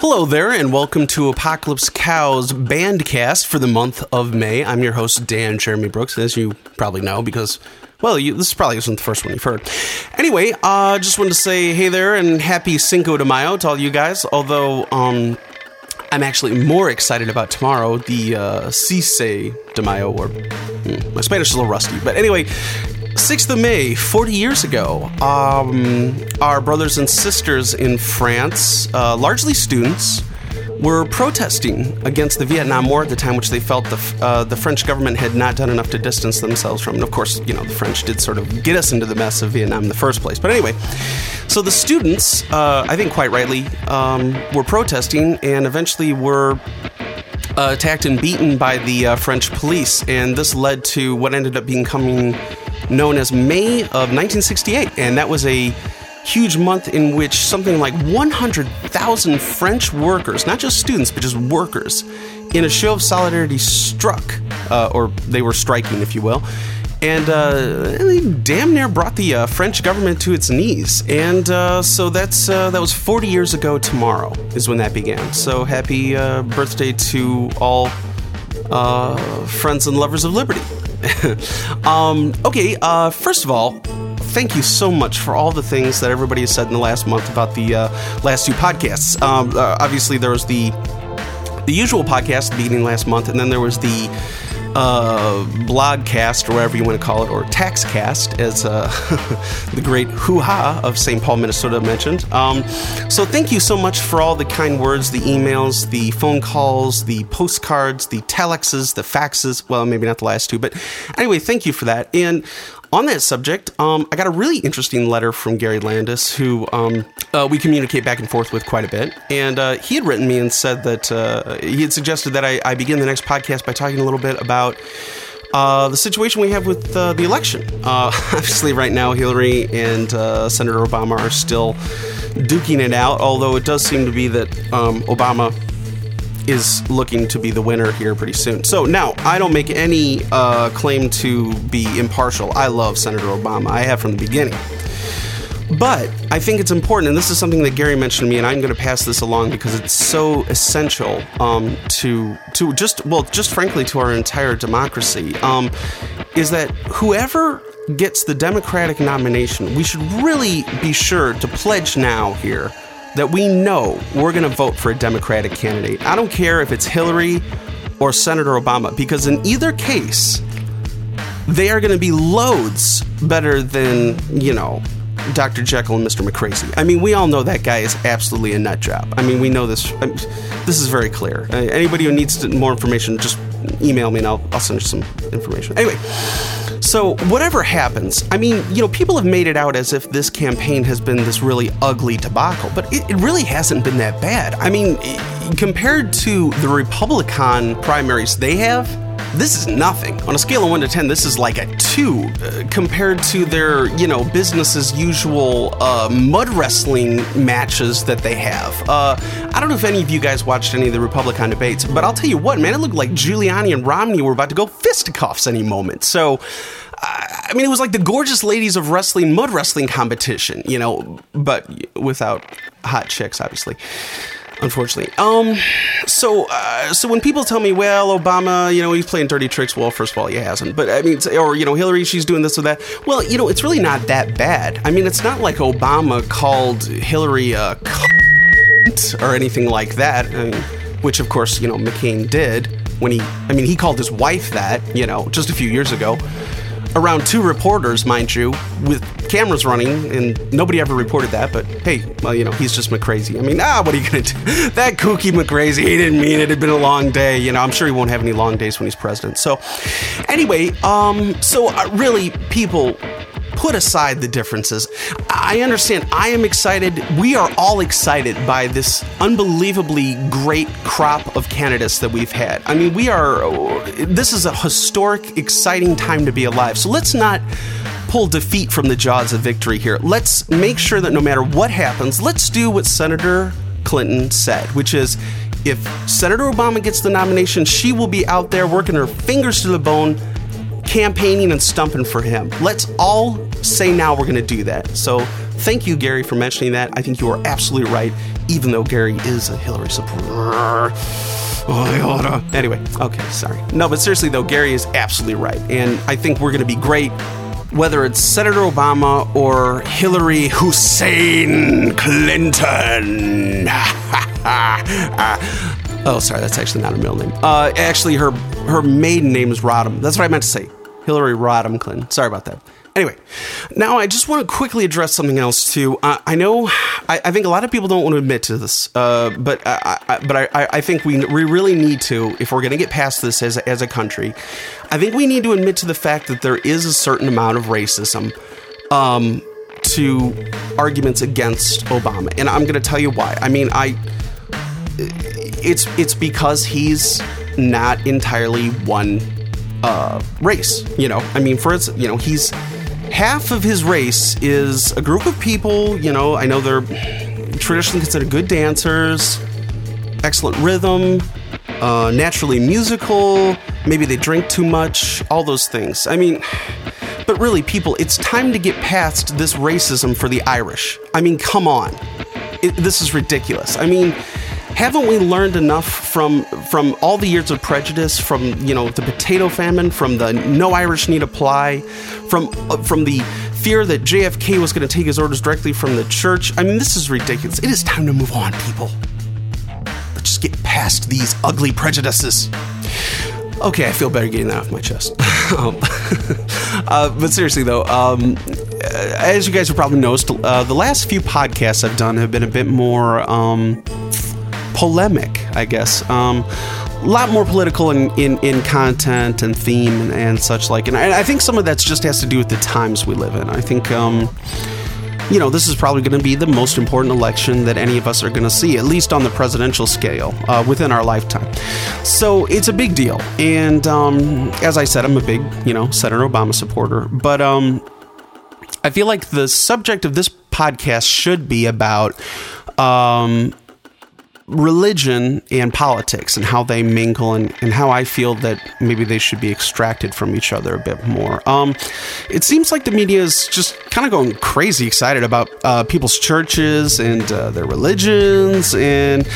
Hello there, and welcome to Apocalypse Cow's Bandcast for the month of May. I'm your host, Dan Jeremy Brooks, as you probably know, because, well, this probably isn't the first one you've heard. Anyway, just wanted to say hey there, and happy Cinco de Mayo to all you guys, although I'm actually more excited about tomorrow, the Cinco de Mayo, or my Spanish is a little rusty, but anyway, 6th of May, 40 years ago, our brothers and sisters in France, largely students, were protesting against the Vietnam War at the time, which they felt the French government had not done enough to distance themselves from. And of course, you know, the French did sort of get us into the mess of Vietnam in the first place. But anyway, so the students, I think quite rightly, were protesting and eventually were attacked and beaten by the French police. And this led to what ended up becoming known as May of 1968, and that was a huge month in which something like 100,000 French workers, not just students, but just workers, in a show of solidarity struck, or they were striking, if you will, and they damn near brought the French government to its knees. And so that was 40 years ago tomorrow is when that began. So happy birthday to all friends and lovers of liberty. Okay, first of all, thank you so much for all the things that everybody has said in the last month about the last two podcasts. Obviously, there was the usual podcast meeting last month, and then there was the blogcast, or whatever you want to call it, or taxcast, as the great hoo-ha of St. Paul, Minnesota mentioned. So thank you so much for all the kind words, the emails, the phone calls, the postcards, the telexes, the faxes. Well, maybe not the last two, but anyway, thank you for that. And on that subject, I got a really interesting letter from Gary Landis, who we communicate back and forth with quite a bit. And he had written me and said that he had suggested that I begin the next podcast by talking a little bit about the situation we have with the election. Obviously, right now, Hillary and Senator Obama are still duking it out, although it does seem to be that Obama is looking to be the winner here pretty soon. So now, I don't make any claim to be impartial. I love Senator Obama. I have from the beginning. But I think it's important, and this is something that Gary mentioned to me, and I'm going to pass this along because it's so essential to just frankly to our entire democracy, is that whoever gets the Democratic nomination, we should really be sure to pledge now here that we know we're going to vote for a Democratic candidate. I don't care if it's Hillary or Senator Obama, because in either case, they are going to be loads better than, you know, Dr. Jekyll and Mr. McCrazy. I mean, we all know that guy is absolutely a nut job. I mean, we know this. This is very clear. Anybody who needs more information, just email me and I'll send you some information. Anyway, so whatever happens, I mean, you know, people have made it out as if this campaign has been this really ugly debacle, but it really hasn't been that bad. I mean, compared to the Republican primaries they have, this is nothing. On a scale of 1 to 10, this is like a 2 compared to their, you know, business as usual mud wrestling matches that they have. I don't know if any of you guys watched any of the Republican debates, but I'll tell you what, man, it looked like Giuliani and Romney were about to go fisticuffs any moment. So, I mean, it was like the gorgeous ladies of wrestling, mud wrestling competition, you know, but without hot chicks, obviously. Unfortunately. So when people tell me, well, Obama, you know, he's playing dirty tricks. Well, first of all, he hasn't. But I mean, or, you know, Hillary, she's doing this or that. Well, you know, it's really not that bad. I mean, it's not like Obama called Hillary a cunt or anything like that. I mean, which, of course, you know, McCain did when he called his wife that, you know, just a few years ago. Around two reporters, mind you, with cameras running, and nobody ever reported that, but hey, well, you know, he's just McCrazy. I mean, what are you going to do? That kooky McCrazy, he didn't mean it. It'd been a long day. You know, I'm sure he won't have any long days when he's president. So anyway, really, people, put aside the differences. I understand. I am excited. We are all excited by this unbelievably great crop of candidates that we've had. I mean, this is a historic, exciting time to be alive. So let's not pull defeat from the jaws of victory here. Let's make sure that no matter what happens, let's do what Senator Clinton said, which is, if Senator Obama gets the nomination, she will be out there working her fingers to the bone, campaigning and stumping for him. Let's all say now we're going to do that. So Thank you, Gary, for mentioning that. I think you are absolutely right, even though Gary is a Hillary supporter. Anyway, okay, sorry. No, but seriously, though, Gary is absolutely right. And I think we're going to be great, whether it's Senator Obama or Hillary Hussein Clinton. Oh, sorry, that's actually not her middle name. Actually, her maiden name is Rodham. That's what I meant to say. Hillary Rodham Clinton. Sorry about that. Anyway, now I just want to quickly address something else, too. I think a lot of people don't want to admit to this, but I think we really need to, if we're going to get past this as a country. I think we need to admit to the fact that there is a certain amount of racism to arguments against Obama. And I'm going to tell you why. I mean, it's because he's not entirely one race, you know. I mean, for instance, you know, he's half of his race is a group of people, you know, I know they're traditionally considered good dancers, excellent rhythm, naturally musical, maybe they drink too much, all those things. I mean, but really, people, it's time to get past this racism for the Irish. I mean, come on. This is ridiculous. I mean, haven't we learned enough from all the years of prejudice, from, you know, the potato famine, from the no Irish need apply, from the fear that JFK was going to take his orders directly from the church? I mean, this is ridiculous. It is time to move on, people. Let's just get past these ugly prejudices. Okay, I feel better getting that off my chest. But seriously, though, as you guys have probably noticed, the last few podcasts I've done have been a bit more... polemic, I guess. A lot more political in content and theme and such like. And I think some of that just has to do with the times we live in. I think, you know, this is probably going to be the most important election that any of us are going to see, at least on the presidential scale, within our lifetime. So it's a big deal. And as I said, I'm a big, you know, Senator Obama supporter. But I feel like the subject of this podcast should be about... religion and politics and how they mingle and how I feel that maybe they should be extracted from each other a bit more. It seems like the media is just kind of going crazy excited about people's churches and their religions, and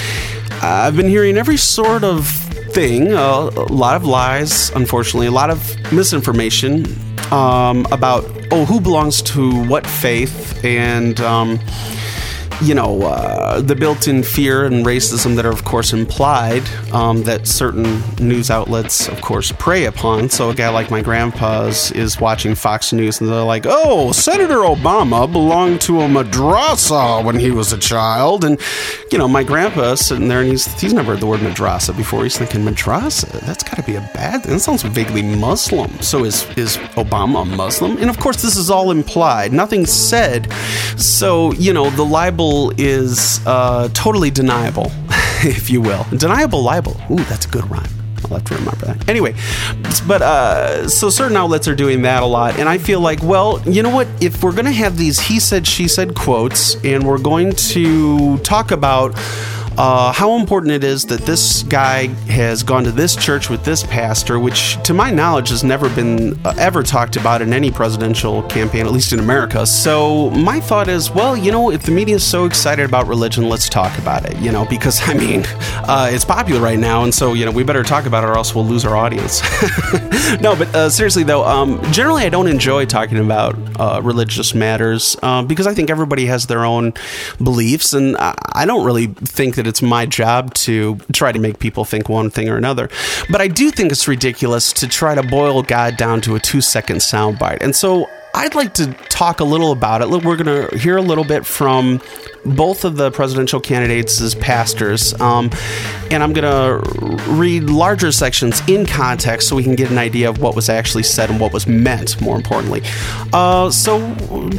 I've been hearing every sort of thing, a lot of lies, unfortunately, a lot of misinformation about, oh, who belongs to what faith, and... you know, the built-in fear and racism that are, of course, implied, that certain news outlets, of course, prey upon. So a guy like my grandpa's is watching Fox News and they're like, oh, Senator Obama belonged to a madrasa when he was a child. And, you know, my grandpa's sitting there and he's never heard the word madrasa before. He's thinking, madrasa? That's got to be a bad thing. That sounds vaguely Muslim. So is Obama a Muslim? And, of course, this is all implied. Nothing's said. So, you know, the libel is totally deniable, if you will. Deniable libel. Ooh, that's a good rhyme. I'll have to remember that. Anyway, but so certain outlets are doing that a lot, and I feel like, well, you know what? If we're going to have these he said, she said quotes, and we're going to talk about how important it is that this guy has gone to this church with this pastor, which, to my knowledge, has never been ever talked about in any presidential campaign, at least in America. So my thought is, well, you know, if the media is so excited about religion, let's talk about it, you know, because, I mean, it's popular right now, and so, you know, we better talk about it or else we'll lose our audience. No, but seriously, though, generally I don't enjoy talking about religious matters because I think everybody has their own beliefs, and I don't really think that it's my job to try to make people think one thing or another. But I do think it's ridiculous to try to boil God down to a 2-second soundbite. And so I'd like to talk a little about it. Look, we're going to hear a little bit from both of the presidential candidates as pastors. And I'm going to read larger sections in context so we can get an idea of what was actually said and what was meant, more importantly. So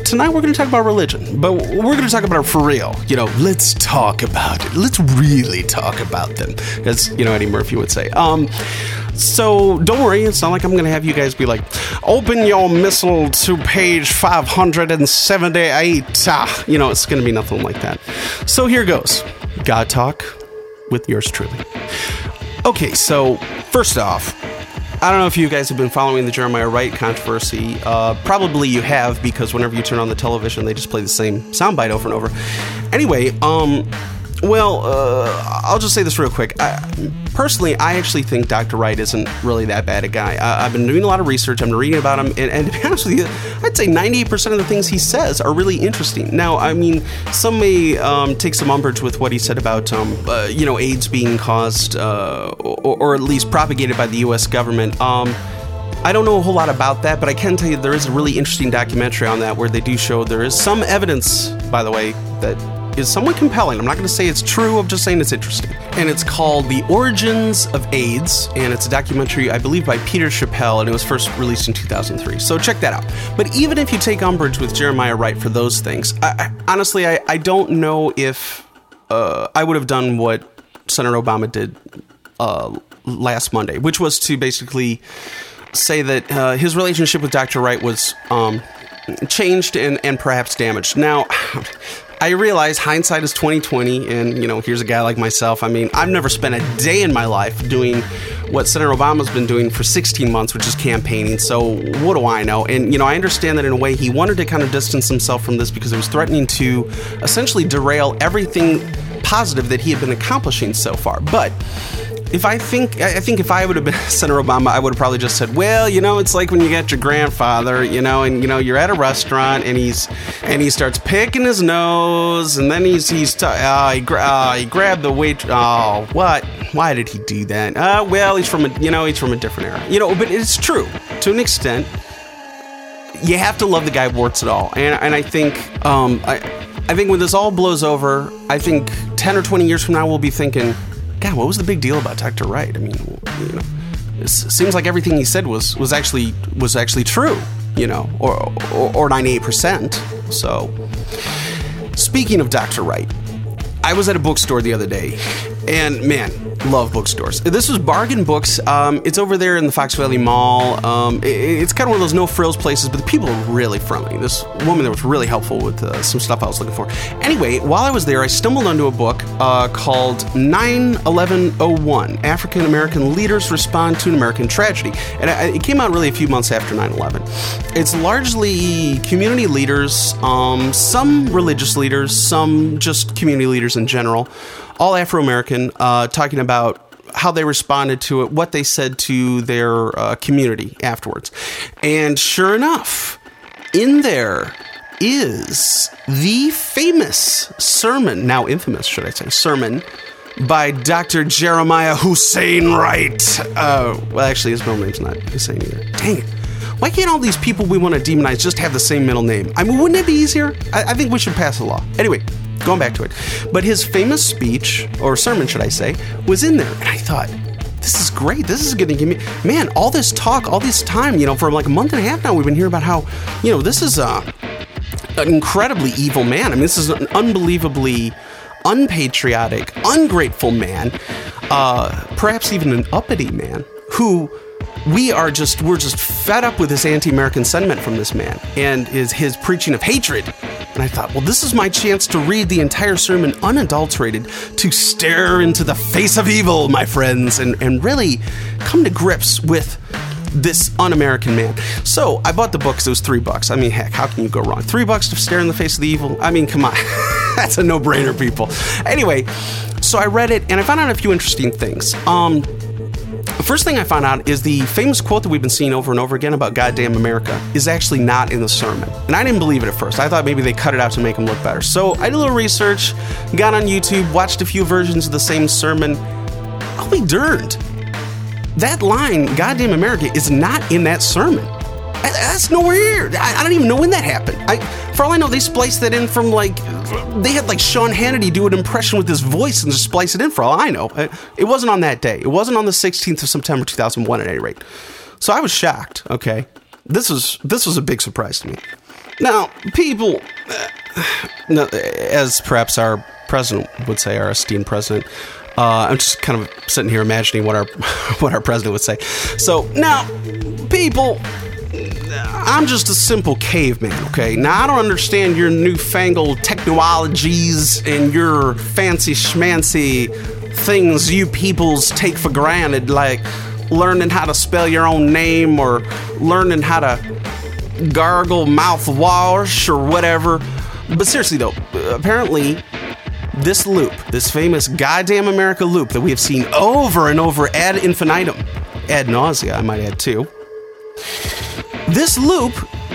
tonight we're going to talk about religion, but we're going to talk about it for real. You know, let's talk about it. Let's really talk about them, as, you know, Eddie Murphy would say. So don't worry. It's not like I'm going to have you guys be like, open your missile to page 578. You know, it's going to be nothing like that. So here goes. God Talk with yours truly. Okay, so first off, I don't know if you guys have been following the Jeremiah Wright controversy. Probably you have, because whenever you turn on the television, they just play the same soundbite over and over. Anyway, I'll just say this real quick. I actually think Dr. Wright isn't really that bad a guy. I've been doing a lot of research. I'm reading about him. And to be honest with you, I'd say 98% of the things he says are really interesting. Now, I mean, some may take some umbrage with what he said about, AIDS being caused or at least propagated by the U.S. government. I don't know a whole lot about that, but I can tell you there is a really interesting documentary on that where they do show there is some evidence, by the way, that is somewhat compelling. I'm not going to say it's true, I'm just saying it's interesting. And it's called The Origins of AIDS, and it's a documentary, I believe, by Peter Chappelle, and it was first released in 2003. So check that out. But even if you take umbrage with Jeremiah Wright for those things, I honestly don't know if I would have done what Senator Obama did last Monday, which was to basically say that his relationship with Dr. Wright was changed and perhaps damaged. Now, I realize hindsight is 20/20, and, here's a guy like myself. I mean, I've never spent a day in my life doing what Senator Obama's been doing for 16 months, which is campaigning, so what do I know? And, I understand that in a way he wanted to kind of distance himself from this because it was threatening to essentially derail everything positive that he had been accomplishing so far. But I think if I would have been Senator Obama, I would have probably just said, well, it's like when you got your grandfather, and you're at a restaurant and he starts picking his nose, and then he grabbed the waitress. Oh, what? Why did he do that? Well, he's from a different era. But it's true to an extent. You have to love the guy warts it all, and I think I think when this all blows over, I think 10 or 20 years from now we'll be thinking, God, what was the big deal about Dr. Wright? I mean, it seems like everything he said was actually true, or 98%. So, speaking of Dr. Wright, I was at a bookstore the other day, and man, love bookstores. This was Bargain Books. It's over there in the Fox Valley Mall. It's kind of one of those no-frills places, but the people are really friendly. This woman there was really helpful with some stuff I was looking for. Anyway, while I was there, I stumbled onto a book called 9/11/01, African American Leaders Respond to an American Tragedy. And it came out really a few months after 9/11. It's largely community leaders, some religious leaders, some just community leaders in general, all Afro-American, talking about how they responded to it, what they said to their community afterwards. And sure enough, in there is the famous sermon, now infamous, should I say, sermon by Dr. Jeremiah Hussein Wright. Well, actually, his middle name's not Hussein either. Dang it. Why can't all these people we want to demonize just have the same middle name? I mean, wouldn't it be easier? I think we should pass a law. Anyway, going back to it. But his famous speech, or sermon, should I say, was in there. And I thought, this is great. This is going to give me... Man, all this talk, all this time, for like a month and a half now, we've been hearing about how, this is an incredibly evil man. I mean, this is an unbelievably unpatriotic, ungrateful man, perhaps even an uppity man, who... We're just fed up with this anti-American sentiment from this man and his preaching of hatred. And I thought, well, this is my chance to read the entire sermon unadulterated, to stare into the face of evil, my friends, and really come to grips with this un-American man. So I bought the book because it was $3. I mean, heck, how can you go wrong? $3 to stare in the face of the evil? I mean, come on. That's a no-brainer, people. Anyway, so I read it and I found out a few interesting things. The first thing I found out is the famous quote that we've been seeing over and over again about goddamn America is actually not in the sermon. And I didn't believe it at first. I thought maybe they cut it out to make him look better. So I did a little research, got on YouTube, watched a few versions of the same sermon. I'll be darned. That line, goddamn America, is not in that sermon. That's nowhere here. I don't even know when that happened. For all I know, they spliced that in from they had Sean Hannity do an impression with his voice and just splice it in for all I know. It wasn't on that day. It wasn't on the 16th of September, 2001 at any rate. So I was shocked, okay? This was a big surprise to me. Now, people, as perhaps our president would say, our esteemed president, I'm just kind of sitting here imagining what our president would say. So now, people... I'm just a simple caveman, okay? Now, I don't understand your newfangled technologies and your fancy schmancy things you peoples take for granted, like learning how to spell your own name or learning how to gargle mouthwash or whatever. But seriously, though, apparently this loop, this famous goddamn America loop that we have seen over and over ad infinitum, ad nausea, I might add too, this loop,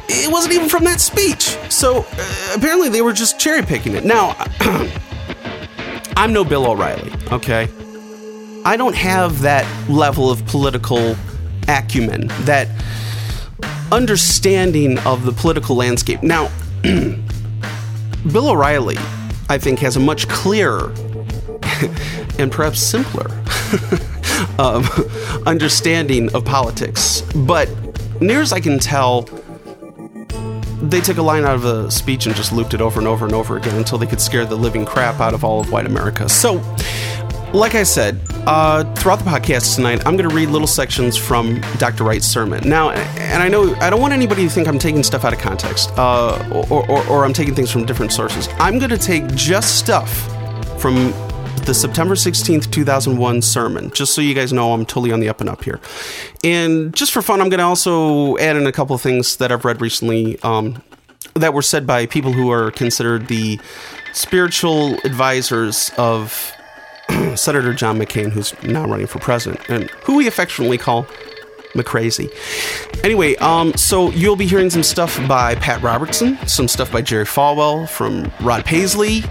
it wasn't even from that speech. So apparently they were just cherry picking it. Now, I'm no Bill O'Reilly, okay? I don't have that level of political acumen, that understanding of the political landscape. Now, Bill O'Reilly, I think, has a much clearer and perhaps simpler understanding of politics. But near as I can tell, they took a line out of a speech and just looped it over and over and over again until they could scare the living crap out of all of white America. So, like I said, throughout the podcast tonight, I'm going to read little sections from Dr. Wright's sermon. Now, and I know I don't want anybody to think I'm taking stuff out of context or I'm taking things from different sources. I'm going to take just stuff from the September 16th, 2001 sermon, just so you guys know I'm totally on the up and up here. And just for fun, I'm going to also add in a couple of things that I've read recently that were said by people who are considered the spiritual advisors of Senator John McCain, who's now running for president, and who we affectionately call McCrazy. Anyway, so you'll be hearing some stuff by Pat Robertson, some stuff by Jerry Falwell, from Rod Parsley,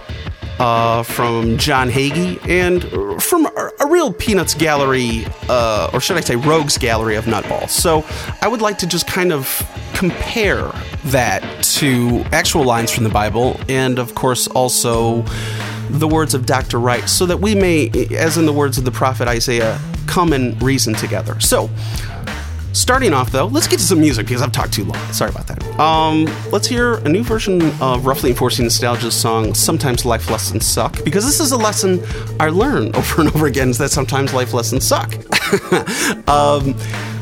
from John Hagee, and from a real Peanuts gallery, or should I say rogues gallery of nutballs. So I would like to just kind of compare that to actual lines from the Bible, and of course also the words of Dr. Wright, so that we may, as in the words of the prophet Isaiah, come and reason together. So, starting off though, let's get to some music because I've talked too long. Sorry about that. Let's hear a new version of Roughly Enforcing Nostalgia's song, Sometimes Life Lessons Suck, because this is a lesson I learn over and over again, is that sometimes life lessons suck.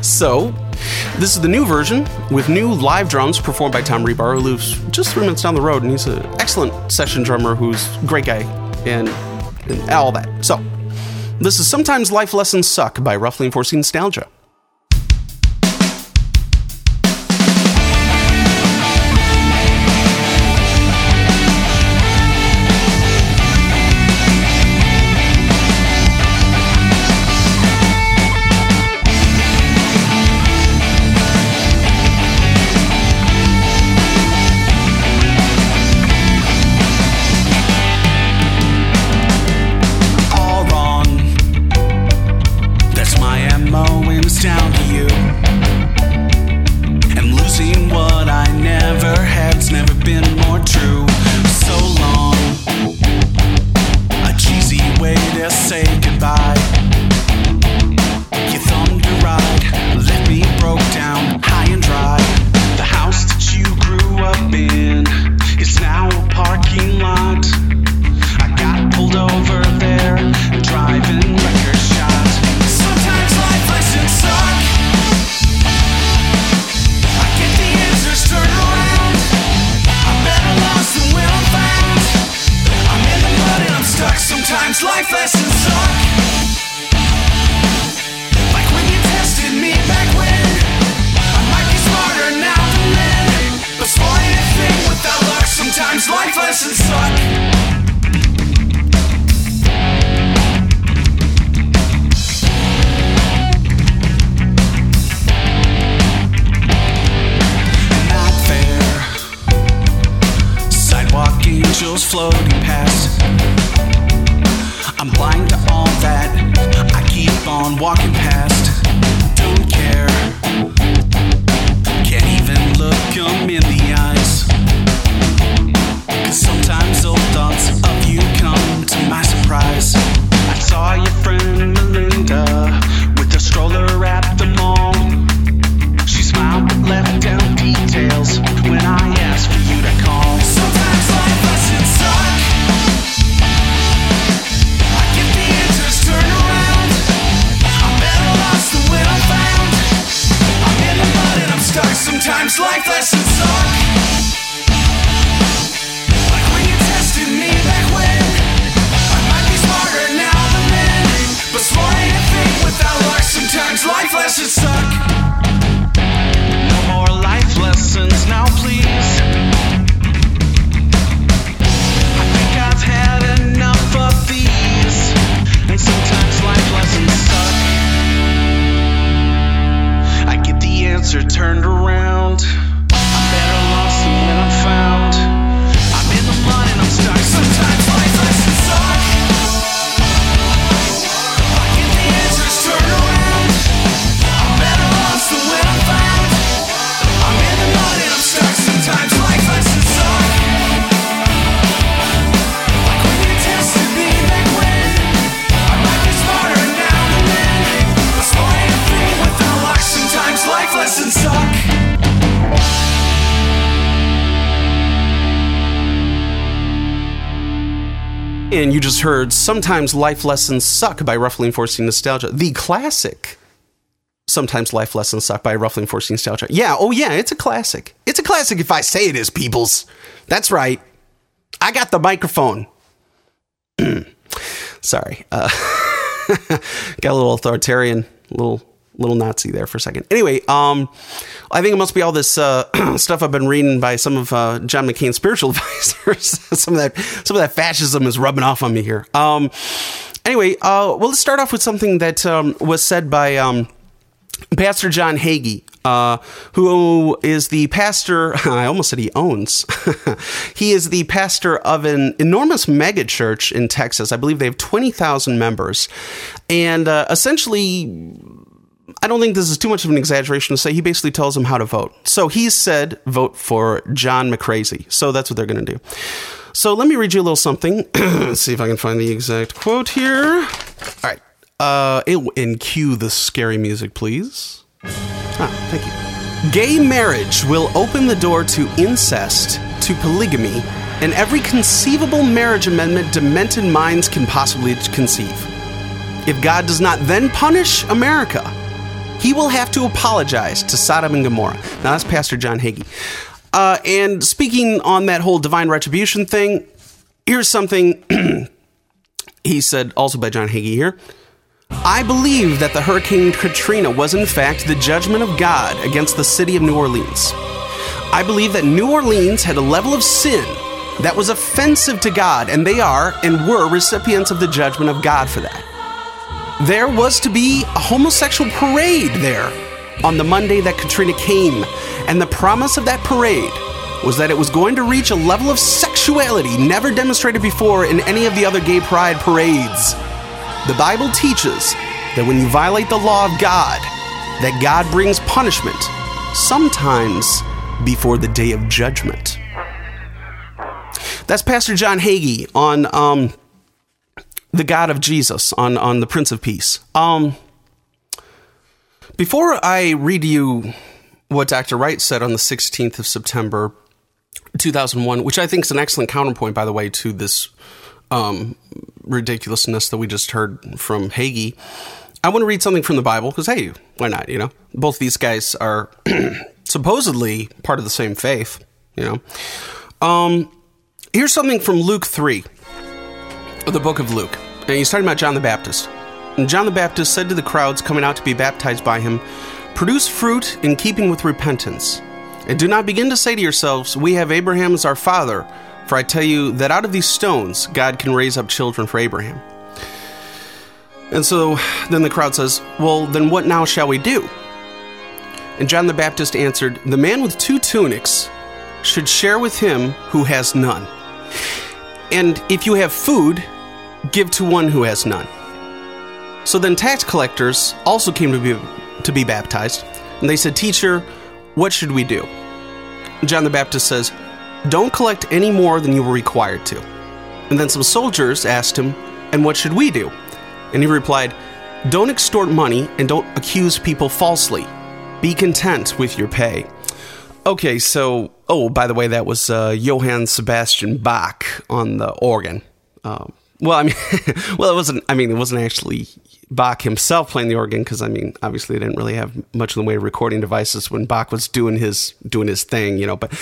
So, this is the new version with new live drums performed by Tom Rebar, who lives just 3 minutes down the road, and he's an excellent session drummer who's a great guy and all that. So, this is Sometimes Life Lessons Suck by Roughly Enforcing Nostalgia. Life And you just heard Sometimes Life Lessons Suck by Roughly Enforcing Nostalgia. The classic Sometimes Life Lessons Suck by Roughly Enforcing Nostalgia. Yeah, oh yeah, it's a classic. It's a classic if I say it is, peoples. That's right. I got the microphone. Sorry. Got a little authoritarian, little Nazi there for a second. Anyway, I think it must be all this stuff I've been reading by some of John McCain's spiritual advisors. some of that fascism is rubbing off on me here. Anyway, well, let's start off with something that was said by Pastor John Hagee, who is the pastor. I almost said he owns. He is the pastor of an enormous megachurch in Texas. I believe they have 20,000 members, and essentially, I don't think this is too much of an exaggeration to say he basically tells them how to vote. So he said, vote for John McCrazy. So that's what they're going to do. So let me read you a little something. Let's see if I can find the exact quote here. All right. And cue the scary music, please. Ah, thank you. Gay marriage will open the door to incest, to polygamy, and every conceivable marriage amendment demented minds can possibly conceive. If God does not then punish America, he will have to apologize to Sodom and Gomorrah. Now, that's Pastor John Hagee. And speaking on that whole divine retribution thing, here's something he said also by John Hagee here. I believe that the Hurricane Katrina was, in fact, the judgment of God against the city of New Orleans. I believe that New Orleans had a level of sin that was offensive to God, and they are and were recipients of the judgment of God for that. There was to be a homosexual parade there on the Monday that Katrina came, and the promise of that parade was that it was going to reach a level of sexuality never demonstrated before in any of the other gay pride parades. The Bible teaches that when you violate the law of God, that God brings punishment, sometimes before the day of judgment. That's Pastor John Hagee on the God of Jesus, on the Prince of Peace. Before I read you what Dr. Wright said on the 16th of September, 2001, which I think is an excellent counterpoint, by the way, to this ridiculousness that we just heard from Hagee, I want to read something from the Bible, because, hey, why not, you know? Both these guys are supposedly part of the same faith, you know? Here's something from Luke 3. The book of Luke, and he's talking about John the Baptist. And John the Baptist said to the crowds coming out to be baptized by him, produce fruit in keeping with repentance, and do not begin to say to yourselves, we have Abraham as our father, for I tell you that out of these stones God can raise up children for Abraham. And so then the crowd says, well, then what now shall we do? And John the Baptist answered, the man with two tunics should share with him who has none, and if you have food, give to one who has none. So then tax collectors also came to be baptized, and they said, teacher, what should we do? John the Baptist says, don't collect any more than you were required to. And then some soldiers asked him, and what should we do? And he replied, don't extort money and don't accuse people falsely. Be content with your pay. Okay, so, oh, by the way, that was Johann Sebastian Bach on the organ. It wasn't actually Bach himself playing the organ, because, I mean, obviously they didn't really have much in the way of recording devices when Bach was doing his thing, you know, but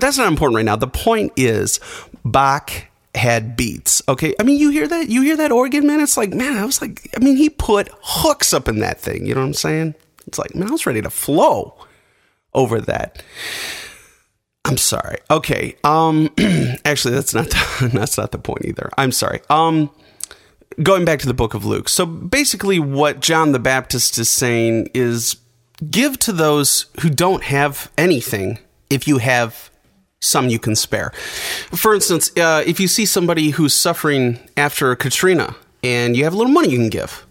that's not important right now. The point is, Bach had beats, okay? I mean, you hear that organ, man? It's like, man, he put hooks up in that thing, you know what I'm saying? It's like, man, I was ready to flow over that. I'm sorry. Okay. Actually, that's not the point either. I'm sorry. Going back to the book of Luke. So basically what John the Baptist is saying is, give to those who don't have anything if you have some you can spare. For instance, if you see somebody who's suffering after Katrina and you have a little money you can give,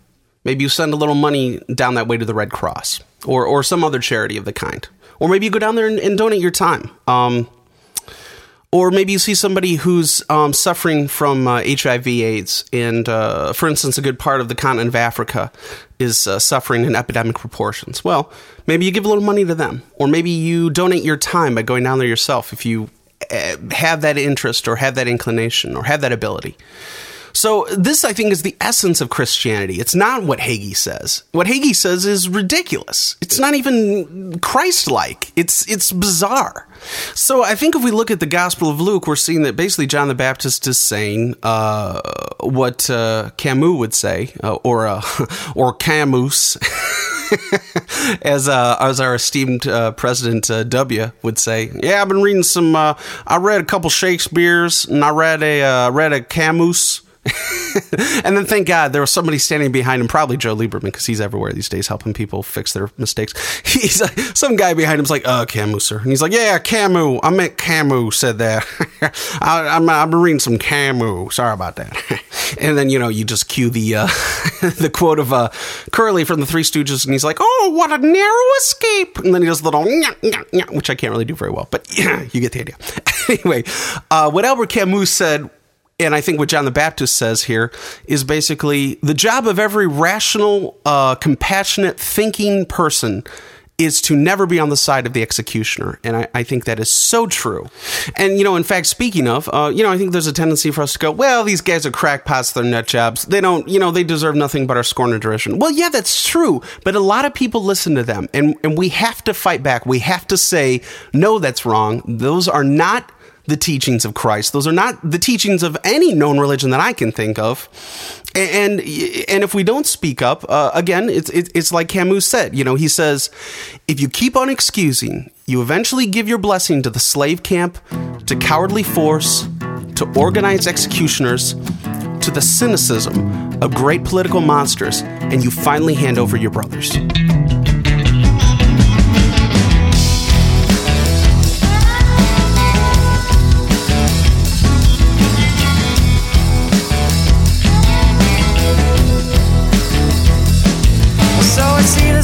maybe you send a little money down that way to the Red Cross or some other charity of the kind. Or maybe you go down there and donate your time. Or maybe you see somebody who's suffering from HIV/AIDS. And, for instance, a good part of the continent of Africa is suffering in epidemic proportions. Well, maybe you give a little money to them. Or maybe you donate your time by going down there yourself if you have that interest or have that inclination or have that ability. So this, I think, is the essence of Christianity. It's not what Hagee says. What Hagee says is ridiculous. It's not even Christ-like. It's bizarre. So I think if we look at the Gospel of Luke, we're seeing that basically John the Baptist is saying what Camus would say, or Camus, as our esteemed President W. would say. Yeah, I've been reading some. I read a couple Shakespeare's, and I read a Camus. And then, thank God, there was somebody standing behind him, probably Joe Lieberman, because he's everywhere these days helping people fix their mistakes. He's like, some guy behind him's like, Camus, sir. And he's like, yeah, Camus. I meant Camus said that. I've been reading some Camus. Sorry about that. And then, you just cue the quote of Curly from the Three Stooges, and he's like, oh, what a narrow escape. And then he does a little, nyah, nyah, nyah, which I can't really do very well, but you get the idea. Anyway, what Albert Camus said, and I think what John the Baptist says here, is basically the job of every rational, compassionate, thinking person is to never be on the side of the executioner. And I think that is so true. And, in fact, speaking of, I think there's a tendency for us to go, well, these guys are crackpots, they're nut jobs. They don't, they deserve nothing but our scorn and derision. Well, yeah, that's true. But a lot of people listen to them. And we have to fight back. We have to say, no, that's wrong. Those are not the teachings of Christ. Those are not the teachings of any known religion that I can think of. And if we don't speak up, again, it's like Camus said, he says, if you keep on excusing, you eventually give your blessing to the slave camp, to cowardly force, to organized executioners, to the cynicism of great political monsters, and you finally hand over your brothers.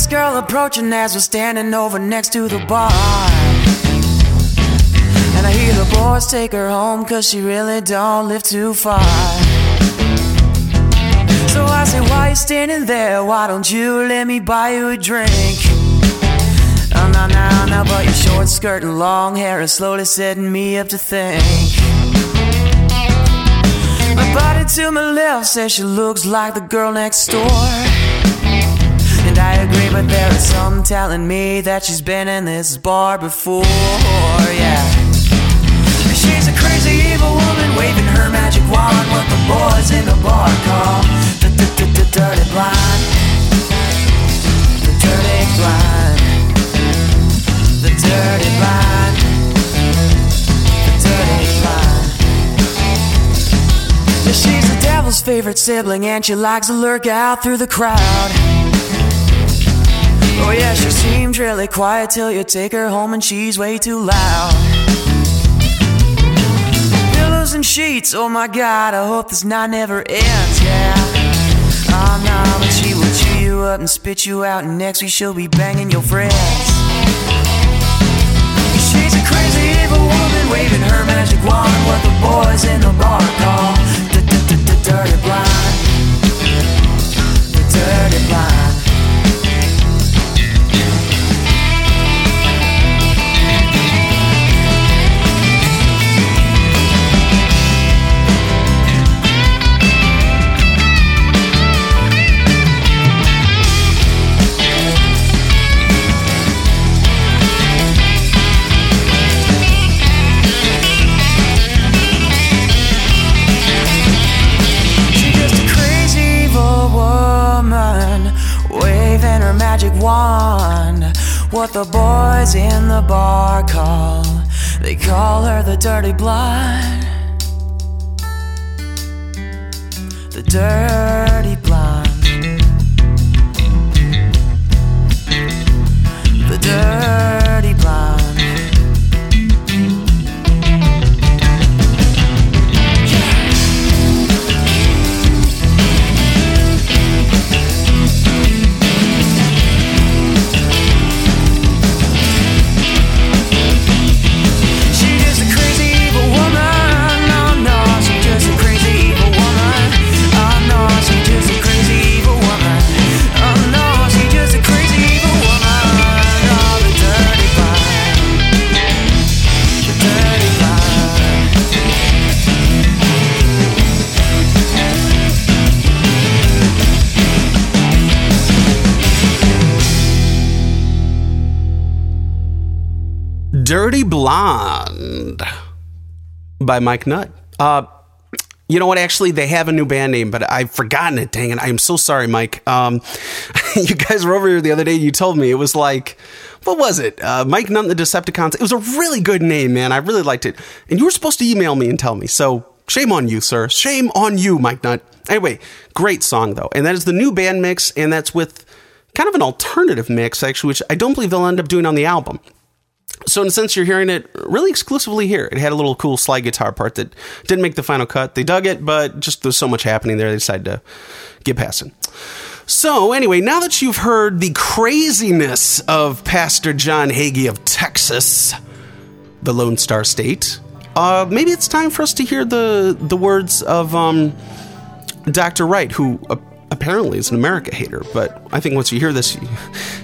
Girl approaching as we're standing over next to the bar, and I hear the boys take her home, cause she really don't live too far. So I say, why you standing there? Why don't you let me buy you a drink? Oh, no, but your short skirt and long hair is slowly setting me up to think. My body to my left says she looks like the girl next door. I agree, but there is some telling me that she's been in this bar before, yeah. She's a crazy evil woman waving her magic wand, what the boys in the bar call the dirty blind. The dirty blind. The dirty blind. The dirty blind. Yeah, she's the devil's favorite sibling, and she likes to lurk out through the crowd. Oh yeah, she seemed really quiet till you take her home and she's way too loud. Pillows and sheets, oh my God, I hope this night never ends, yeah. Oh no, but she will chew you up and spit you out, and next week she'll be banging your friends. She's a crazy evil woman waving her magic wand, what the boys in the bar call the dirty blind. The dirty blind. Wand, what the boys in the bar call, they call her the dirty blind. The dirty blind. The dirty blind. She's Dirty Blonde by Mike Nutt. You know what? Actually, they have a new band name, but I've forgotten it. Dang it. I am so sorry, Mike. You guys were over here the other day. You told me it was like, what was it? Mike Nutt and the Decepticons. It was a really good name, man. I really liked it. And you were supposed to email me and tell me. So shame on you, sir. Shame on you, Mike Nutt. Anyway, great song, though. And that is the new band mix. And that's with kind of an alternative mix, actually, which I don't believe they'll end up doing on the album. So in a sense, you're hearing it really exclusively here. It had a little cool slide guitar part that didn't make the final cut. They dug it, but just there's so much happening there, they decided to get past it. So anyway, now that you've heard the craziness of Pastor John Hagee of Texas, the Lone Star State, maybe it's time for us to hear the words of Dr. Wright, who apparently is an America hater. But I think once you hear this,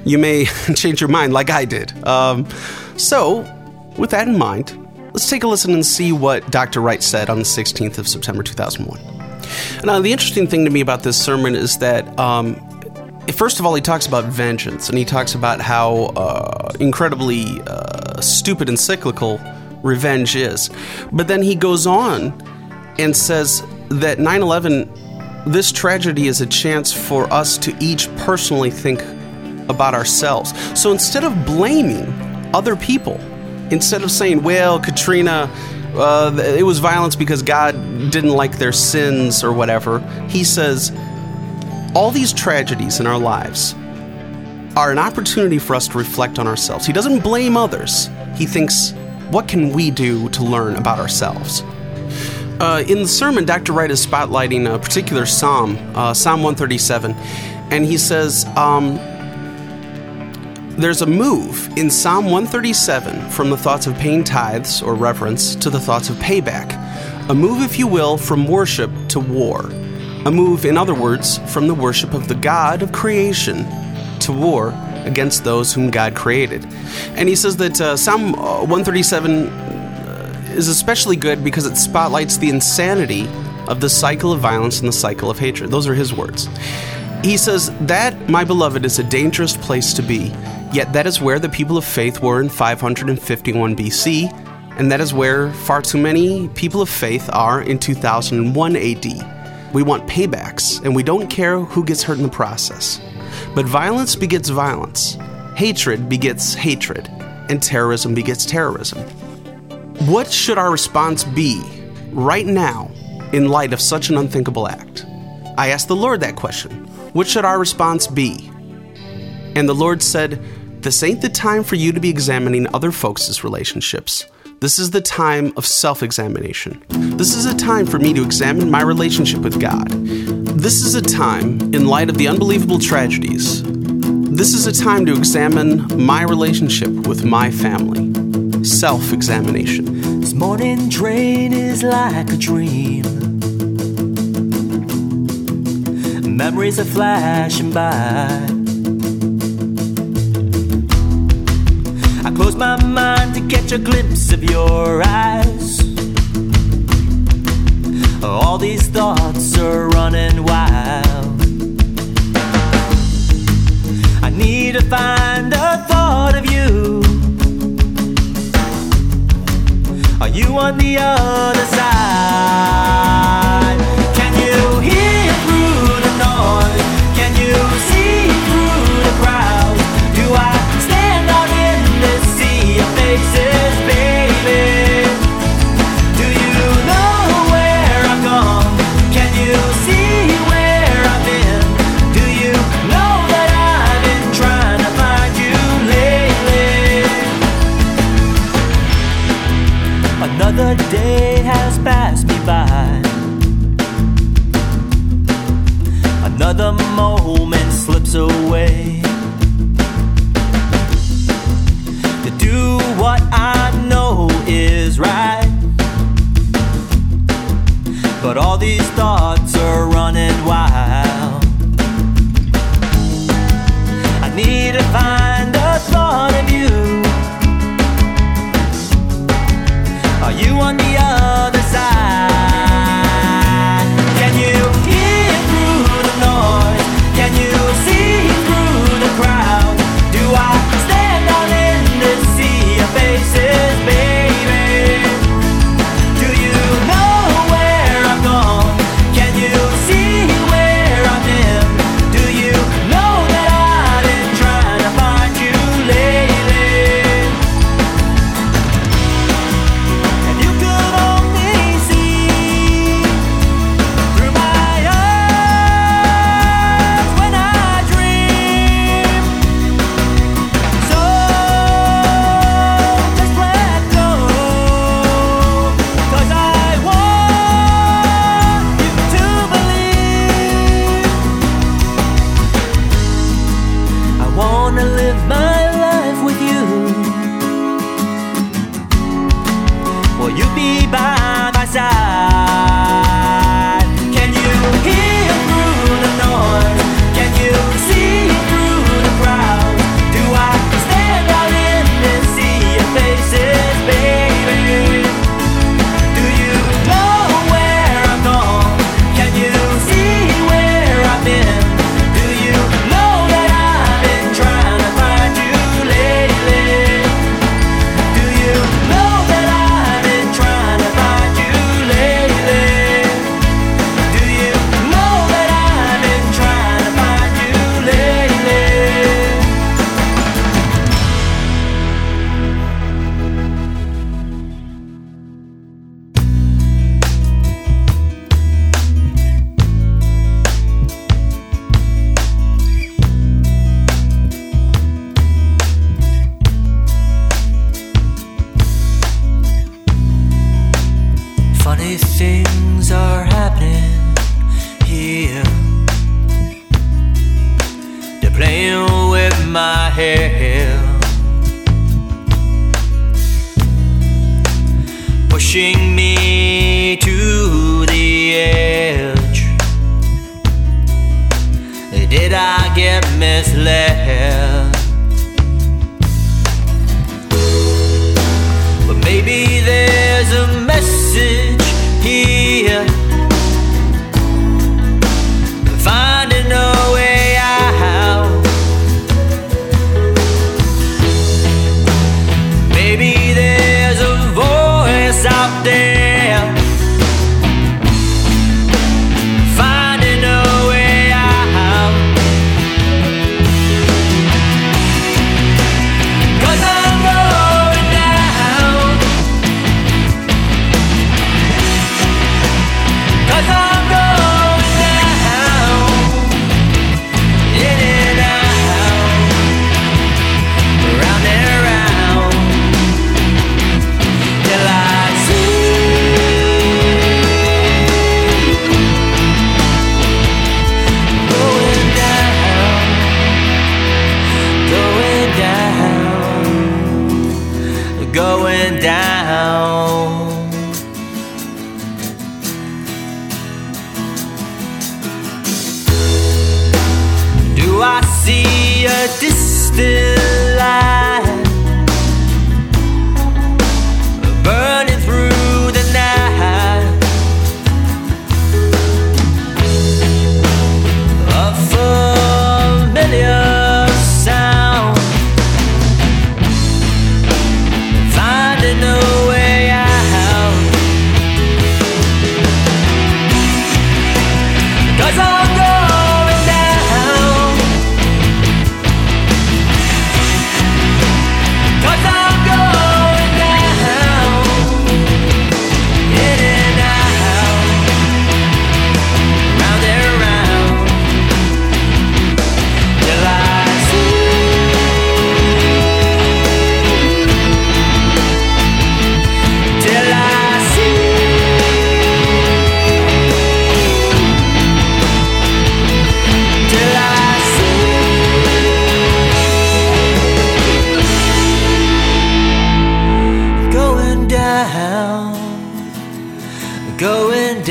you may change your mind like I did. So, with that in mind, let's take a listen and see what Dr. Wright said on the 16th of September 2001. Now, the interesting thing to me about this sermon is that, first of all, he talks about vengeance, and he talks about how incredibly stupid and cyclical revenge is. But then he goes on and says that 9/11, this tragedy is a chance for us to each personally think about ourselves. So instead of blaming other people, instead of saying, well, Katrina, it was violence because God didn't like their sins or whatever, he says all these tragedies in our lives are an opportunity for us to reflect on ourselves. He doesn't blame others. He thinks, what can we do to learn about ourselves? In the sermon, Dr. Wright is spotlighting a particular psalm, Psalm 137, and he says, there's a move in Psalm 137 from the thoughts of paying tithes or reverence to the thoughts of payback. A move, if you will, from worship to war. A move, in other words, from the worship of the God of creation to war against those whom God created. And he says that Psalm 137 is especially good because it spotlights the insanity of the cycle of violence and the cycle of hatred. Those are his words. He says, that, my beloved, is a dangerous place to be. Yet that is where the people of faith were in 551 BC, and that is where far too many people of faith are in 2001 AD. We want paybacks, and we don't care who gets hurt in the process. But violence begets violence, hatred begets hatred, and terrorism begets terrorism. What should our response be right now in light of such an unthinkable act? I asked the Lord that question. What should our response be? And the Lord said, this ain't the time for you to be examining other folks' relationships. This is the time of self-examination. This is a time for me to examine my relationship with God. This is a time, in light of the unbelievable tragedies, this is a time to examine my relationship with my family. Self-examination. This morning train is like a dream. Memories are flashing by. I close my mind to catch a glimpse of your eyes. All these thoughts are running wild. I need to find a thought of you. Are you on the other side? Can you hear through? Can you see through the crowd? Do I stand out in this sea of faces, baby? Do you know where I've gone? Can you see where I've been? Do you know that I've been trying to find you lately? Another day has passed me by. Another moment slips away. To do what I know is right, but all these thoughts are running wild. I need to find a thought of you. Are you on the other side? Can you? Can you see through the crowd? Do I stand out in the sea of faces? hell, pushing me to the edge. Did I get misled? But maybe there's a message here, finding a way out. Maybe there's a voice out there, finding a way out. 'Cause I'm going down, 'cause I'm going down, in and out, round and round, till I see going down, going down, going down. Do I see a distant light burning through the night? A familiar sound, finding a way out. 'Cause I'm going down, 'cause I'm going down, in and out, round and round, till I see, till I see, till I see, going down, going down, going down.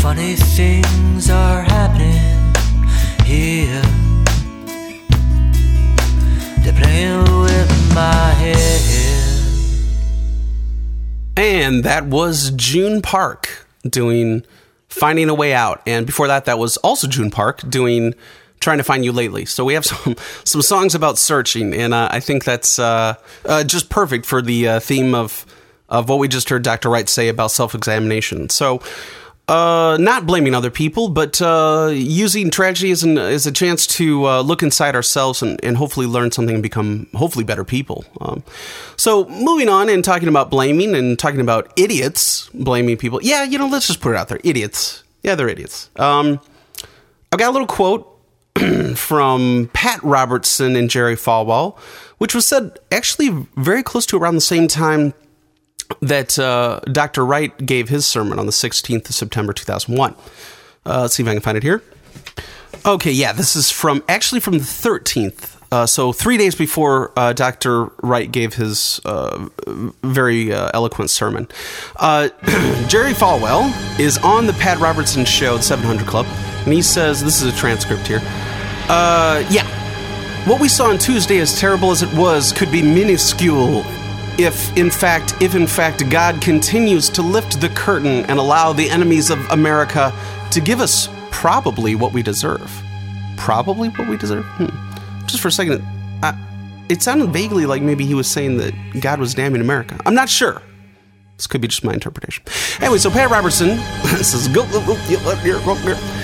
Funny things are happening here. They're playing with my head. And that was June Park doing Finding a Way Out. And before that, that was also June Park doing Trying to Find You Lately. So we have some songs about searching, and I think that's just perfect for the theme of what we just heard Dr. Wright say about self-examination. So not blaming other people, but using tragedy as a chance to look inside ourselves and hopefully learn something and become hopefully better people. So moving on and talking about blaming and talking about idiots blaming people. Yeah, let's just put it out there. Idiots. Yeah, they're idiots. I've got a little quote from Pat Robertson and Jerry Falwell, which was said actually very close to around the same time that Dr. Wright gave his sermon on the 16th of September, 2001. Let's see if I can find it here. Okay, yeah, this is from the 13th. So 3 days before Dr. Wright gave his very eloquent sermon. Jerry Falwell is on the Pat Robertson show, the 700 Club, and he says, this is a transcript here, what we saw on Tuesday, as terrible as it was, could be minuscule if in fact God continues to lift the curtain and allow the enemies of America to give us probably what we deserve. Probably what we deserve? Just for a second, it sounded vaguely like maybe he was saying that God was damning America. I'm not sure. This could be just my interpretation. Anyway, so Pat Robertson says,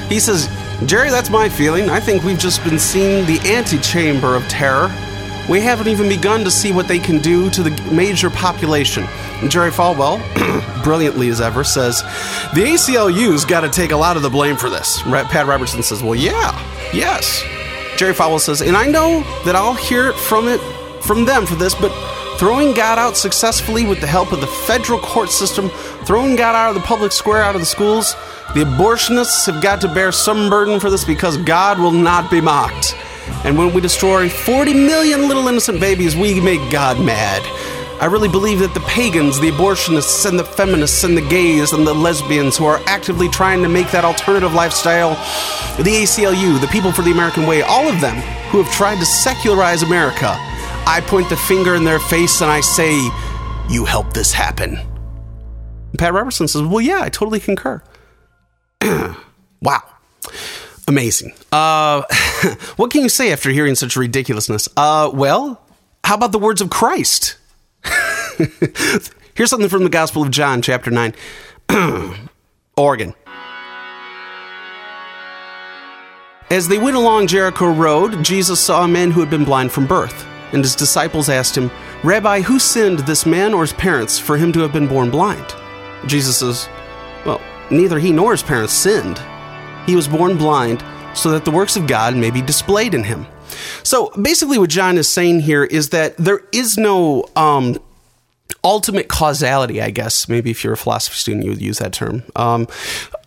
he says, Jerry, that's my feeling. I think we've just been seeing the antechamber of terror. We haven't even begun to see what they can do to the major population. Jerry Falwell, brilliantly as ever, says, the ACLU's got to take a lot of the blame for this. Pat Robertson says, well, yeah, yes. Jerry Falwell says, and I know that I'll hear it from them for this, but throwing God out successfully with the help of the federal court system, throwing God out of the public square, out of the schools, the abortionists have got to bear some burden for this because God will not be mocked. And when we destroy 40 million little innocent babies, we make God mad. I really believe that the pagans, the abortionists, and the feminists, and the gays, and the lesbians who are actively trying to make that alternative lifestyle, the ACLU, the People for the American Way, all of them who have tried to secularize America, I point the finger in their face and I say, you helped this happen. And Pat Robertson says, well, yeah, I totally concur. Wow. Amazing. What can you say after hearing such ridiculousness? Well, how about the words of Christ? Here's something from the Gospel of John, chapter 9. Oregon. As they went along Jericho Road, Jesus saw a man who had been blind from birth. And his disciples asked him, Rabbi, who sinned, this man or his parents, for him to have been born blind? Jesus says, well, neither he nor his parents sinned. He was born blind so that the works of God may be displayed in him. So basically what John is saying here is that there is no ultimate causality, I guess. Maybe if you're a philosophy student, you would use that term.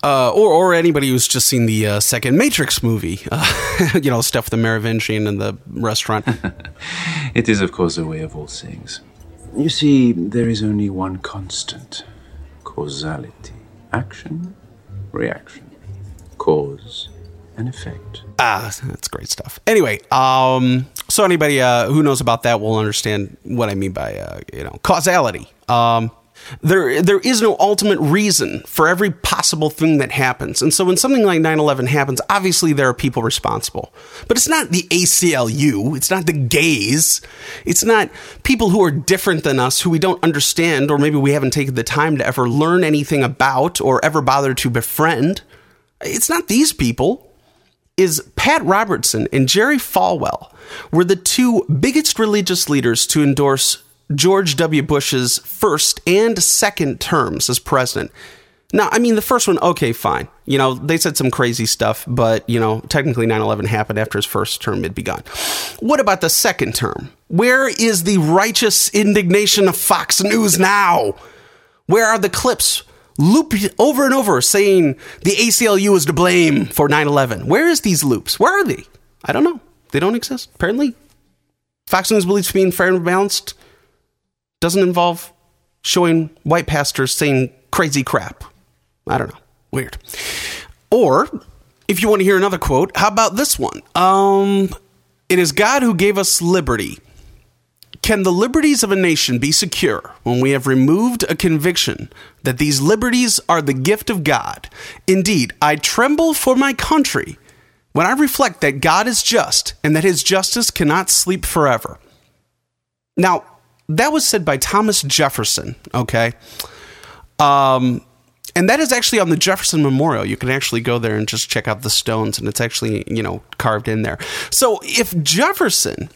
Or anybody who's just seen the second Matrix movie, you know, stuff with the Merovingian and the restaurant. It is, of course, the way of all things. You see, there is only one constant, causality. Action, reaction, cause, and effect. Ah, that's great stuff. Anyway, so anybody who knows about that will understand what I mean by, you know, causality. There is no ultimate reason for every possible thing that happens. And so when something like 9/11 happens, obviously there are people responsible. But it's not the ACLU. It's not the gays. It's not people who are different than us, who we don't understand, or maybe we haven't taken the time to ever learn anything about or ever bother to befriend. It's not these people. Is Pat Robertson and Jerry Falwell were the two biggest religious leaders to endorse George W. Bush's first and second terms as president. Now, I mean, the first one, okay, fine. You know, they said some crazy stuff, but, you know, technically 9/11 happened after his first term had begun. What about the second term? Where is the righteous indignation of Fox News now? Where are the clips looped over and over saying the ACLU is to blame for 9/11? Where is these loops? Where are they? I don't know. They don't exist, apparently. Fox News believes being fair and balanced doesn't involve showing white pastors saying crazy crap. I don't know. Weird. Or, if you want to hear another quote, how about this one? It is God who gave us liberty. Can the liberties of a nation be secure when we have removed a conviction that these liberties are the gift of God? Indeed, I tremble for my country when I reflect that God is just and that his justice cannot sleep forever. Now, that was said by Thomas Jefferson, okay? And that is actually on the Jefferson Memorial. You can actually go there and just check out the stones, and it's actually, you know, carved in there. So if Jefferson,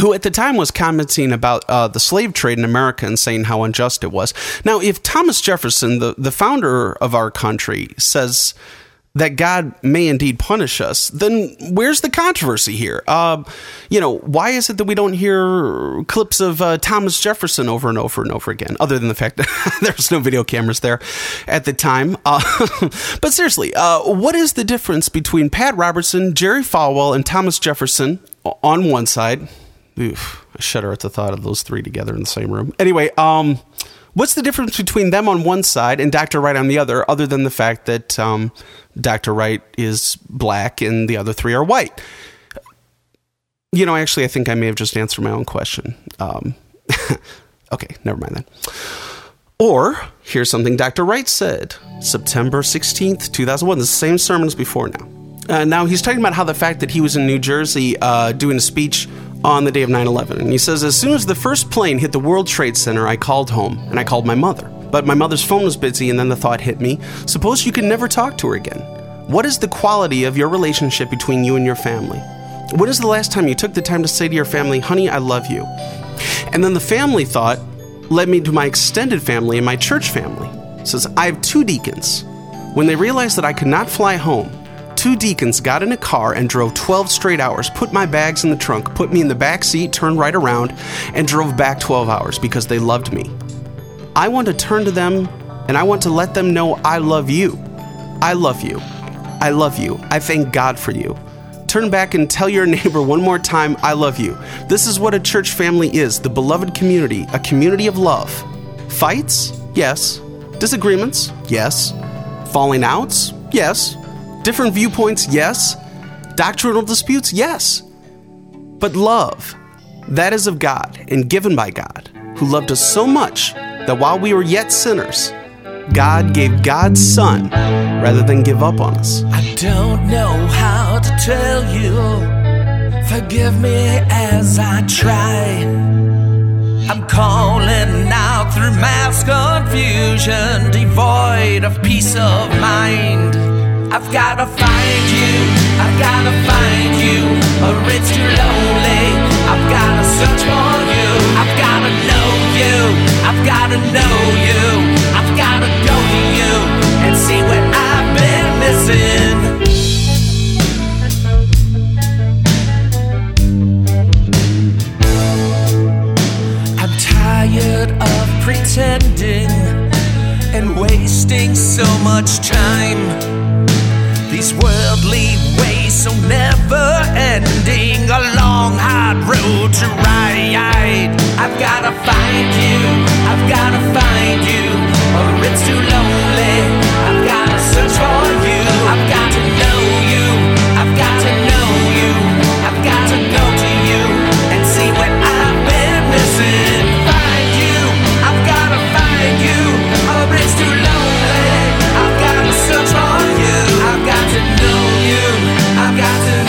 who at the time was commenting about the slave trade in America and saying how unjust it was. Now, if Thomas Jefferson, the founder of our country, says that God may indeed punish us, then where's the controversy here? You know, why is it that we don't hear clips of Thomas Jefferson over and over and over again, other than the fact that there's no video cameras there at the time? But seriously, what is the difference between Pat Robertson, Jerry Falwell, and Thomas Jefferson on one side? Oof, I shudder at the thought of those three together in the same room. Anyway, what's the difference between them on one side and Dr. Wright on the other than the fact that Dr. Wright is black and the other three are white? You know, actually, I think I may have just answered my own question. Okay, never mind that. Or, here's something Dr. Wright said, September 16th, 2001. The same sermon as before now. Now, he's talking about how the fact that he was in New Jersey doing a speech on the day of 9/11. And he says, as soon as the first plane hit the World Trade Center, I called home and I called my mother. But my mother's phone was busy, and then the thought hit me, suppose you can never talk to her again. What is the quality of your relationship between you and your family? When is the last time you took the time to say to your family, honey, I love you? And then the family thought led me to my extended family and my church family. It says, I have two deacons. When they realized that I could not fly home, two deacons got in a car and drove 12 straight hours, put my bags in the trunk, put me in the back seat, turned right around, and drove back 12 hours because they loved me. I want to turn to them, and I want to let them know I love you. I love you. I love you. I thank God for you. Turn back and tell your neighbor one more time, I love you. This is what a church family is, the beloved community, a community of love. Fights? Yes. Disagreements? Yes. Falling outs? Yes. Different viewpoints? Yes. Doctrinal disputes? Yes. But love, that is of God and given by God, who loved us so much that while we were yet sinners, God gave God's Son rather than give up on us. I don't know how to tell you, forgive me as I try. I'm calling out through mass confusion, devoid of peace of mind. I've gotta find you, I've gotta find you, or it's too lonely. I've gotta search for you, I've gotta know you, I've gotta know you, I've gotta go to you and see what I've been missing. I'm tired of pretending and wasting so much time. These worldly ways so never-ending, a long, hard road to ride. I've gotta find you, I've gotta find you, or it's too lonely. I've gotta search for you, I've got to know you, I've got to know you, I've got to go to you and see what I've been missing. Find you, I've gotta find you, or it's too lonely. I've gotta search for you, I've got to know you, I've got to know you.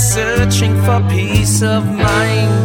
Searching for peace of mind.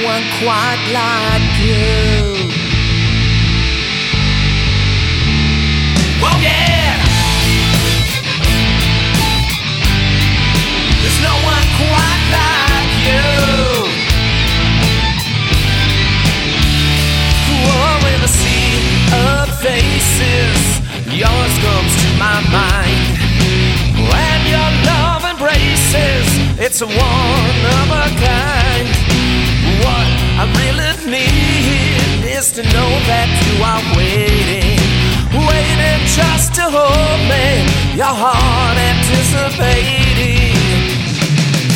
one quite like you. Oh yeah! There's no one quite like you. Oh, in a sea of faces, yours comes to my mind. And your love embraces, it's a one of a kind. What I really need is to know that you are waiting, waiting just to hold me, your heart anticipating.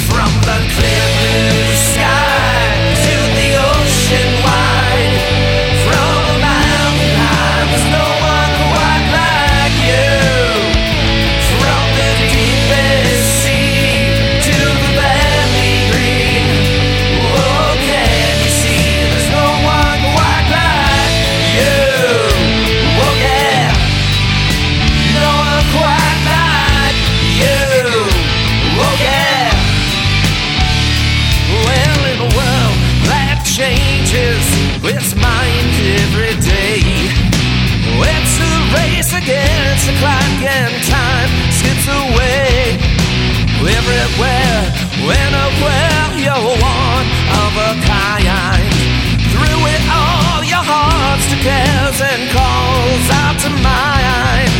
From the clear blue sky to the ocean wide, from the mountain high, there's no one quite like you. From the deepest sea to the valley green, oh, can you see there's no one quite like you? Oh yeah, no one quite like you. Oh yeah. Well, in a world that changes its mind every day, it's a race against the clock and time skips away. Everywhere, whenever, you're one of a kind. Through it all, your heart still cares and calls out to mine.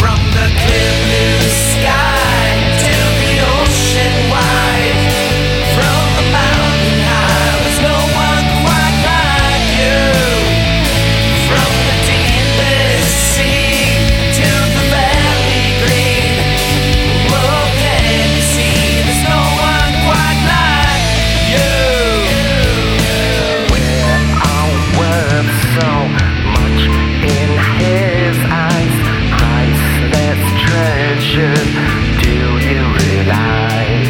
From the clear blue sky to the ocean wide, from the mountain high, there's no one quite like you. From the deepest sea to the valley green, oh, can you see there's no one quite like you? Where are words so much in his eyes, priceless treasure, do you realize?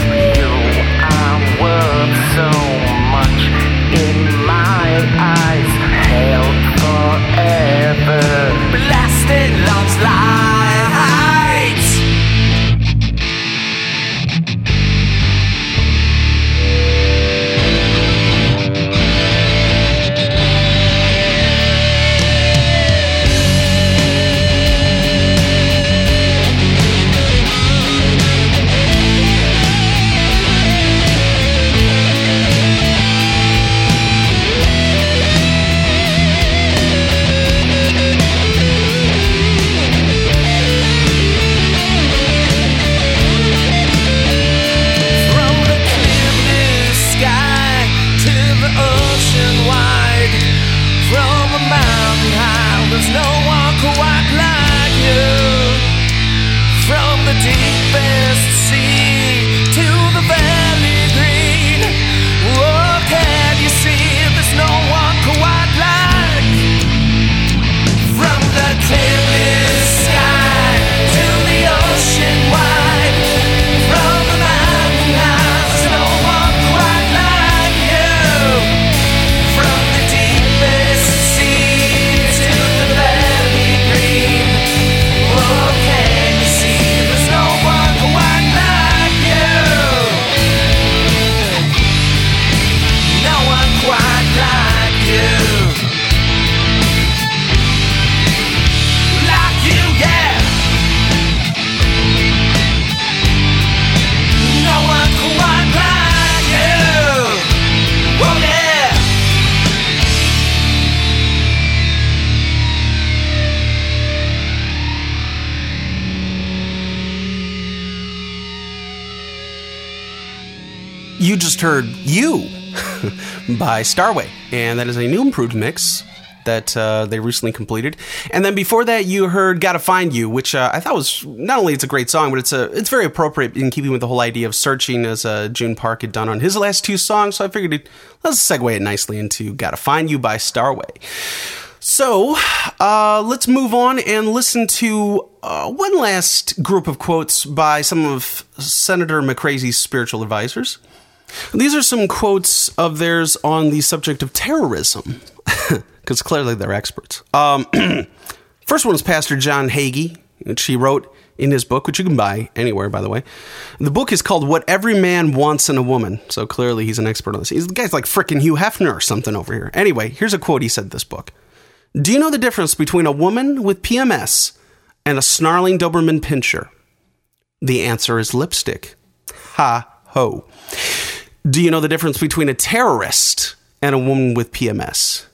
You are worth so much in my eyes, held forever. Blasted love's light. From the clear blue sky to the ocean wide, from a mountain high, there's no one quite like you. From the deepest sea to the valley green, oh, can you see there's no one quite like? From the clear blue sky to the ocean wide, from the mountain high, there's no one quite like you. From the deepest sea to the valley green, oh, can you see there's no one quite like you? No one quite like you. Like you, yeah. No one quite like you. Oh yeah. You just heard You by Starway, and that is a new improved mix that they recently completed. And then before that, you heard Gotta Find You, which I thought was, not only it's a great song, but it's very appropriate in keeping with the whole idea of searching, as June Park had done on his last two songs. So I figured let's segue it nicely into Gotta Find You by Starway. So let's move on and listen to one last group of quotes by some of Senator McCrazy's spiritual advisors. These are some quotes of theirs on the subject of terrorism, because clearly they're experts. First one is Pastor John Hagee, which he wrote, in his book, which you can buy anywhere, by the way. The book is called What Every Man Wants in a Woman. So clearly he's an expert on this. He's, the guy's like frickin' Hugh Hefner or something over here. Anyway, here's a quote he said in this book. Do you know the difference between a woman with PMS and a snarling Doberman pincher? The answer is lipstick. Ha ho. Do you know the difference between a terrorist and a woman with PMS?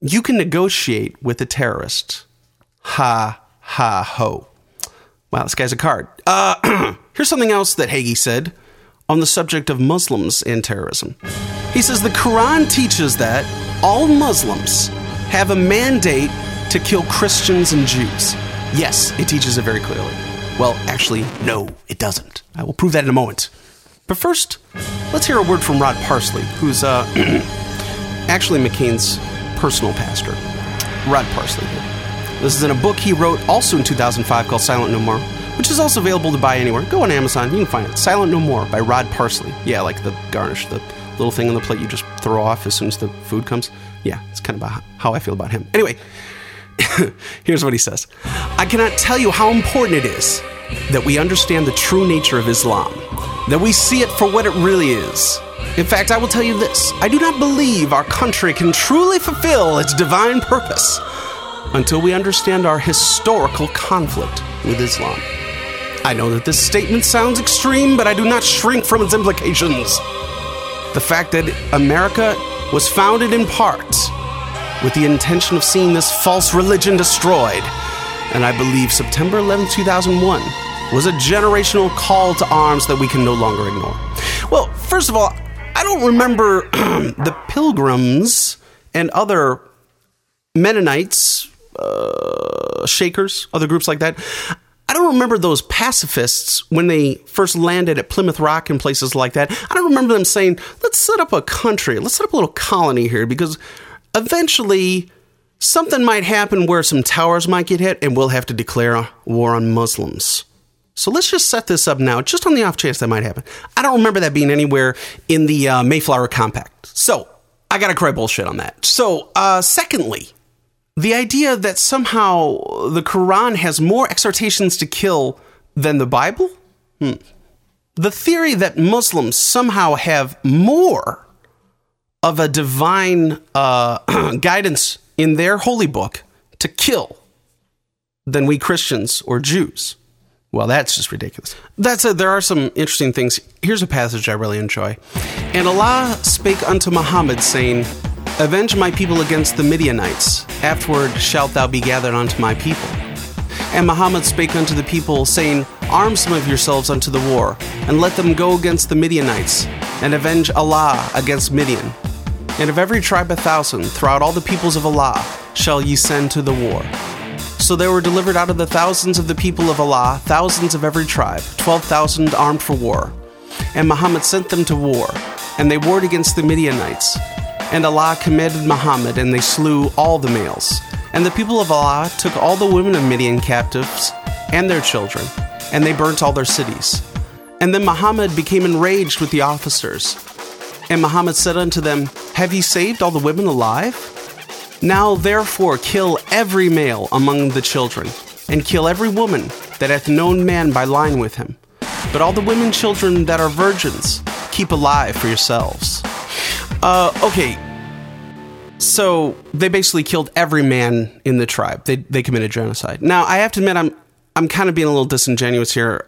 You can negotiate with a terrorist. Ha, ha, ho. Wow, this guy's a card. Here's something else that Hagee said on the subject of Muslims and terrorism. He says the Quran teaches that all Muslims have a mandate to kill Christians and Jews. Yes, it teaches it very clearly. Well, actually, no, it doesn't. I will prove that in a moment. But first, let's hear a word from Rod Parsley, who's actually McCain's personal pastor. Rod Parsley. This is in a book he wrote also in 2005 called Silent No More, which is also available to buy anywhere. Go on Amazon, you can find it. Silent No More by Rod Parsley. Yeah, like the garnish, the little thing on the plate you just throw off as soon as the food comes. Yeah, it's kind of about how I feel about him. Anyway, here's what he says. I cannot tell you how important it is that we understand the true nature of Islam, that we see it for what it really is. In fact, I will tell you this. I do not believe our country can truly fulfill its divine purpose until we understand our historical conflict with Islam. I know that this statement sounds extreme, but I do not shrink from its implications. The fact that America was founded in part with the intention of seeing this false religion destroyed, and I believe September 11, 2001 was a generational call to arms that we can no longer ignore. Well, first of all, I don't remember the Pilgrims and other Mennonites, Shakers, other groups like that. I don't remember those pacifists when they first landed at Plymouth Rock and places like that. I don't remember them saying, let's set up a country, let's set up a little colony here, because eventually something might happen where some towers might get hit and we'll have to declare war on Muslims. So let's just set this up now, just on the off chance that might happen. I don't remember that being anywhere in the Mayflower Compact. So I got to cry bullshit on that. So secondly, the idea that somehow the Quran has more exhortations to kill than the Bible? The theory that Muslims somehow have more of a divine guidance in their holy book to kill than we Christians or Jews. Well, that's just ridiculous. That said, there are some interesting things. Here's a passage I really enjoy. And Allah spake unto Muhammad, saying, Avenge my people against the Midianites. Afterward shalt thou be gathered unto my people. And Muhammad spake unto the people, saying, Arm some of yourselves unto the war, and let them go against the Midianites, and avenge Allah against Midian. And of every tribe 1,000, throughout all the peoples of Allah, shall ye send to the war. So there were delivered out of the thousands of the people of Allah, thousands of every tribe, 12,000 armed for war. And Muhammad sent them to war, and they warred against the Midianites. And Allah commanded Muhammad, and they slew all the males. And the people of Allah took all the women of Midian captives, and their children, and they burnt all their cities. And then Muhammad became enraged with the officers. And Muhammad said unto them, Have ye saved all the women alive? Now therefore kill every male among the children, and kill every woman that hath known man by lying with him. But all the women children that are virgins, keep alive for yourselves. Okay, so they basically killed every man in the tribe. They committed genocide. Now, I have to admit, I'm kind of being a little disingenuous here.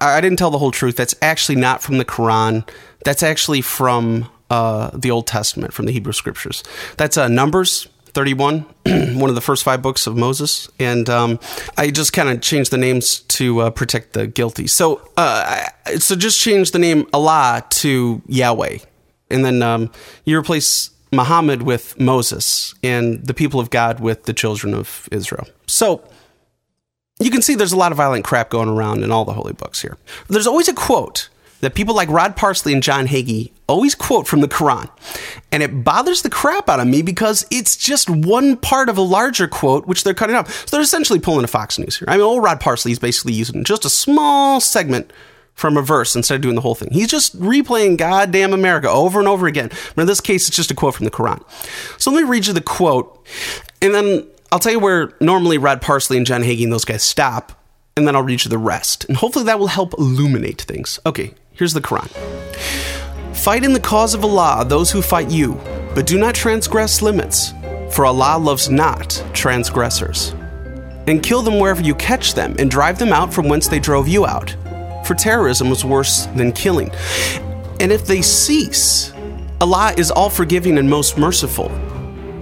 I didn't tell the whole truth. That's actually not from the Quran. That's actually from the Old Testament, from the Hebrew Scriptures. That's Numbers 31, one of the first 5 books of Moses. And I just kind of changed the names to protect the guilty. So, so just change the name Allah to Yahweh. And then you replace Muhammad with Moses and the people of God with the children of Israel. So you can see there's a lot of violent crap going around in all the holy books here. There's always a quote that people like Rod Parsley and John Hagee always quote from the Quran. And it bothers the crap out of me because it's just one part of a larger quote, which they're cutting up. So they're essentially pulling a Fox News here. I mean, old Rod Parsley is basically using just a small segment from a verse instead of doing the whole thing. He's just replaying goddamn America over and over again. But in this case, it's just a quote from the Quran. So let me read you the quote. And then I'll tell you where normally Rod Parsley and John Hagee and those guys stop. and then I'll read you the rest. And hopefully that will help illuminate things. Okay, here's the Quran. Fight in the cause of Allah those who fight you, but do not transgress limits, for Allah loves not transgressors. And kill them wherever you catch them, and drive them out from whence they drove you out. For terrorism was worse than killing. And if they cease, Allah is all-forgiving and most merciful.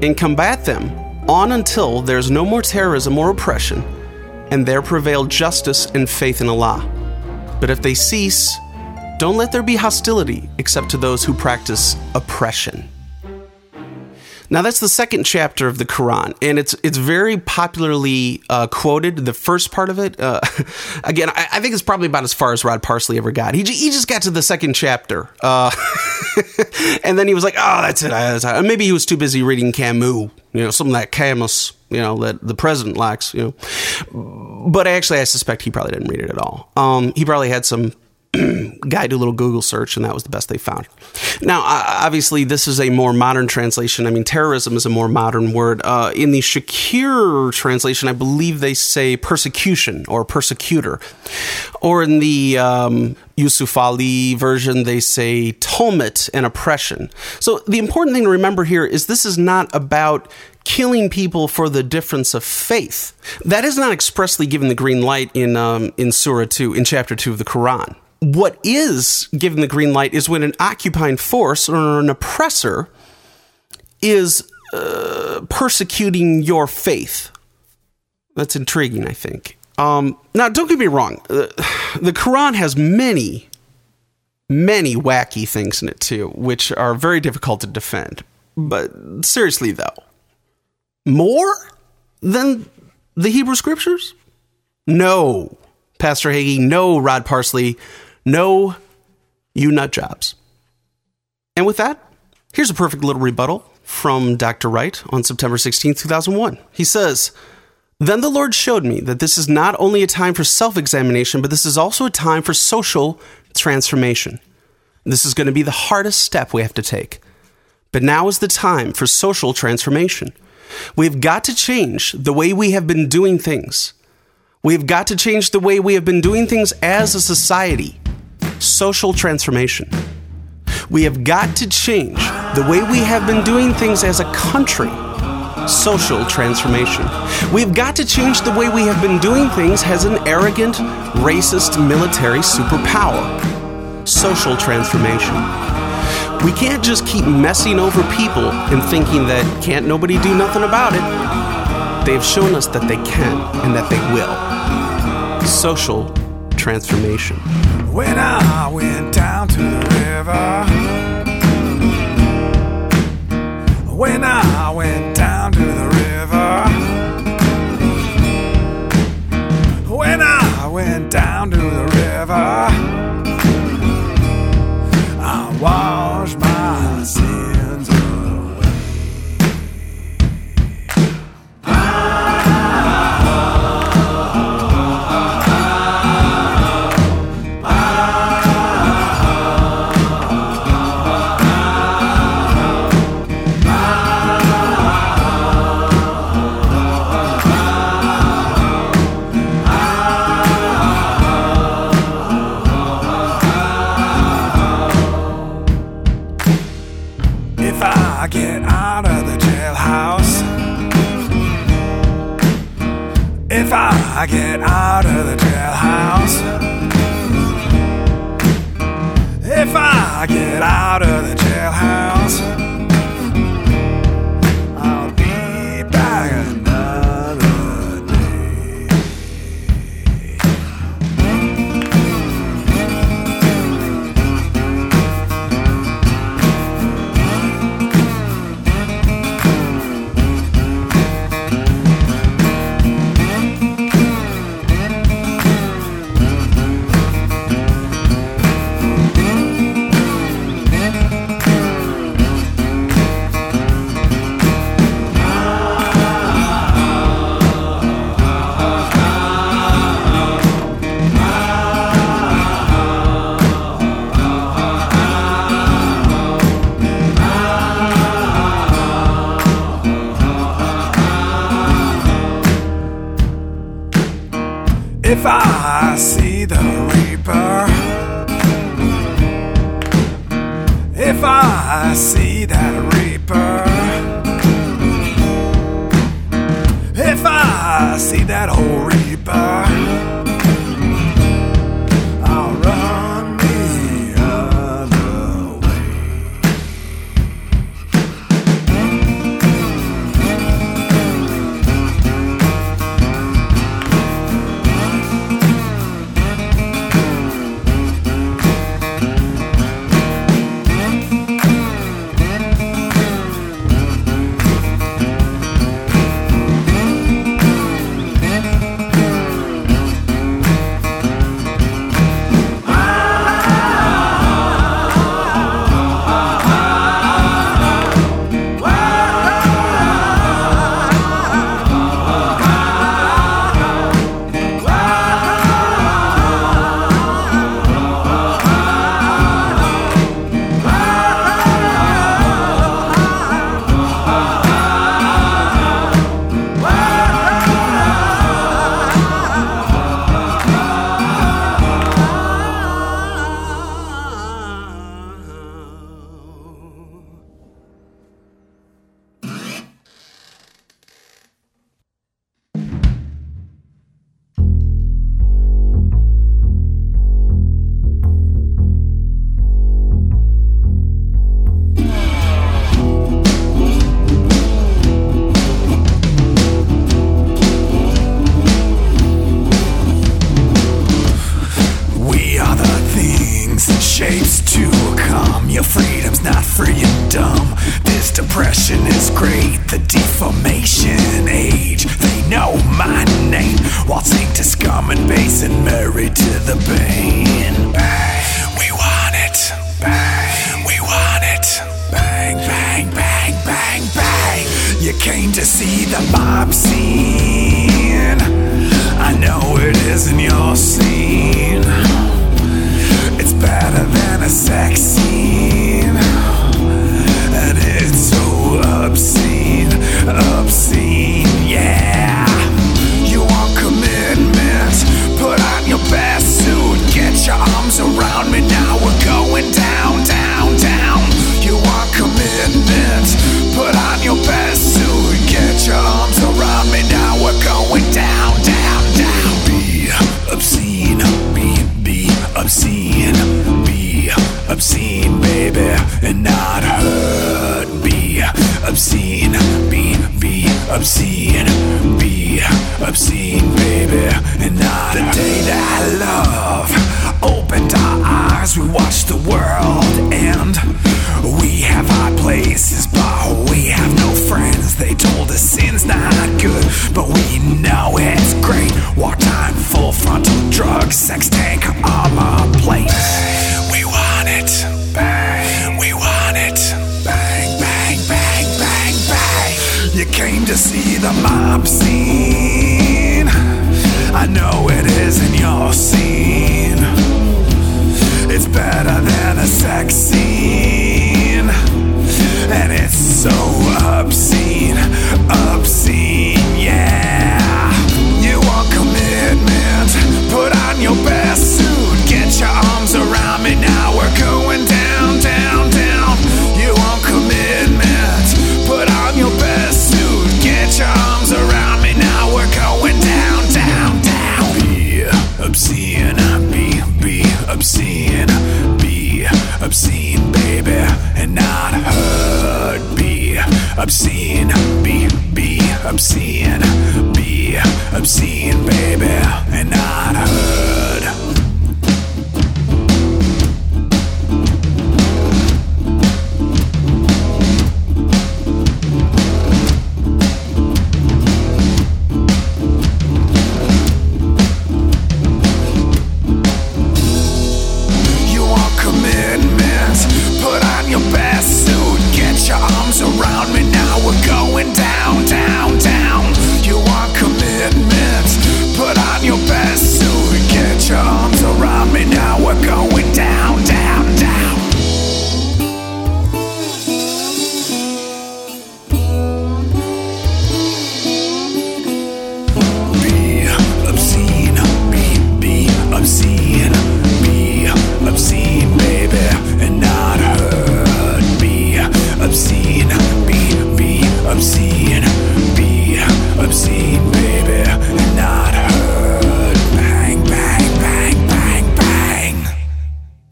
And combat them on until there is no more terrorism or oppression, and there prevail justice and faith in Allah. But if they cease, don't let there be hostility except to those who practice oppression. Now that's the second chapter of the Quran, and it's very popularly quoted. The first part of it, again, I think it's probably about as far as Rod Parsley ever got. He just got to the second chapter, and then he was like, "Oh, that's it." And maybe he was too busy reading Camus, some of that Camus, that the president likes, But I suspect he probably didn't read it at all. He probably had some guy do a little Google search, and that was the best they found. Now, obviously, this is a more modern translation. I mean, terrorism is a more modern word. In the Shakir translation, I believe they say persecution or persecutor. Or in the Yusuf Ali version, they say tumult and oppression. So the important thing to remember here is this is not about killing people for the difference of faith. That is not expressly given the green light in Surah 2, in Chapter 2 of the Quran. What is given the green light is when an occupying force or an oppressor is persecuting your faith. That's intriguing, I think. Now, don't get me wrong. The Quran has many, many wacky things in it, too, which are very difficult to defend. But seriously, though, more than the Hebrew Scriptures? No, Pastor Hagee. No, Rod Parsley. No, you nut jobs. And with that, here's a perfect little rebuttal from Dr. Wright on September 16, 2001. He says, "Then the Lord showed me that this is not only a time for self-examination, but this is also a time for social transformation. This is going to be the hardest step we have to take. But now is the time for social transformation. We've got to change the way we have been doing things. We've got to change the way we have been doing things as a society. Social transformation. We have got to change the way we have been doing things as a country. Social transformation. We've got to change the way we have been doing things as an arrogant, racist military superpower. Social transformation. We can't just keep messing over people and thinking that can't nobody do nothing about it. They have shown us that they can and that they will. Social transformation." When I went down to the river, when I went down to the river, when I went down to the river, I washed my sins away. If I get out of the jailhouse, if I get out of the jailhouse, I'll be back another day. if I see that reaper, if I see that old reaper, I'll run the other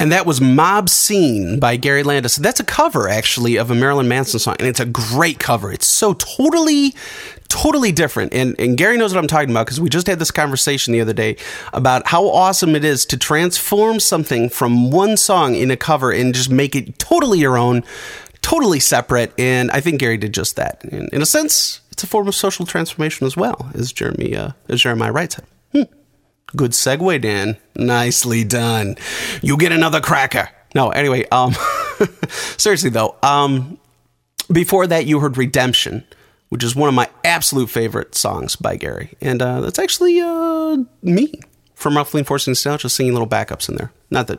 And that was Mob Scene by Gary Landis. That's a cover, actually, of a Marilyn Manson song. And it's a great cover. It's so totally different. And Gary knows what I'm talking about because we just had this conversation the other day about how awesome it is to transform something from one song in a cover and just make it totally your own, totally separate. And I think Gary did just that. And in a sense, it's a form of social transformation as well, as Jeremiah Wright said. Good segue, Dan. Nicely done. You get another cracker. No, anyway, seriously, though, before that, you heard Redemption, which is one of my absolute favorite songs by Gary. And that's actually me from Roughly Enforcing Nostalgia singing little backups in there. Not that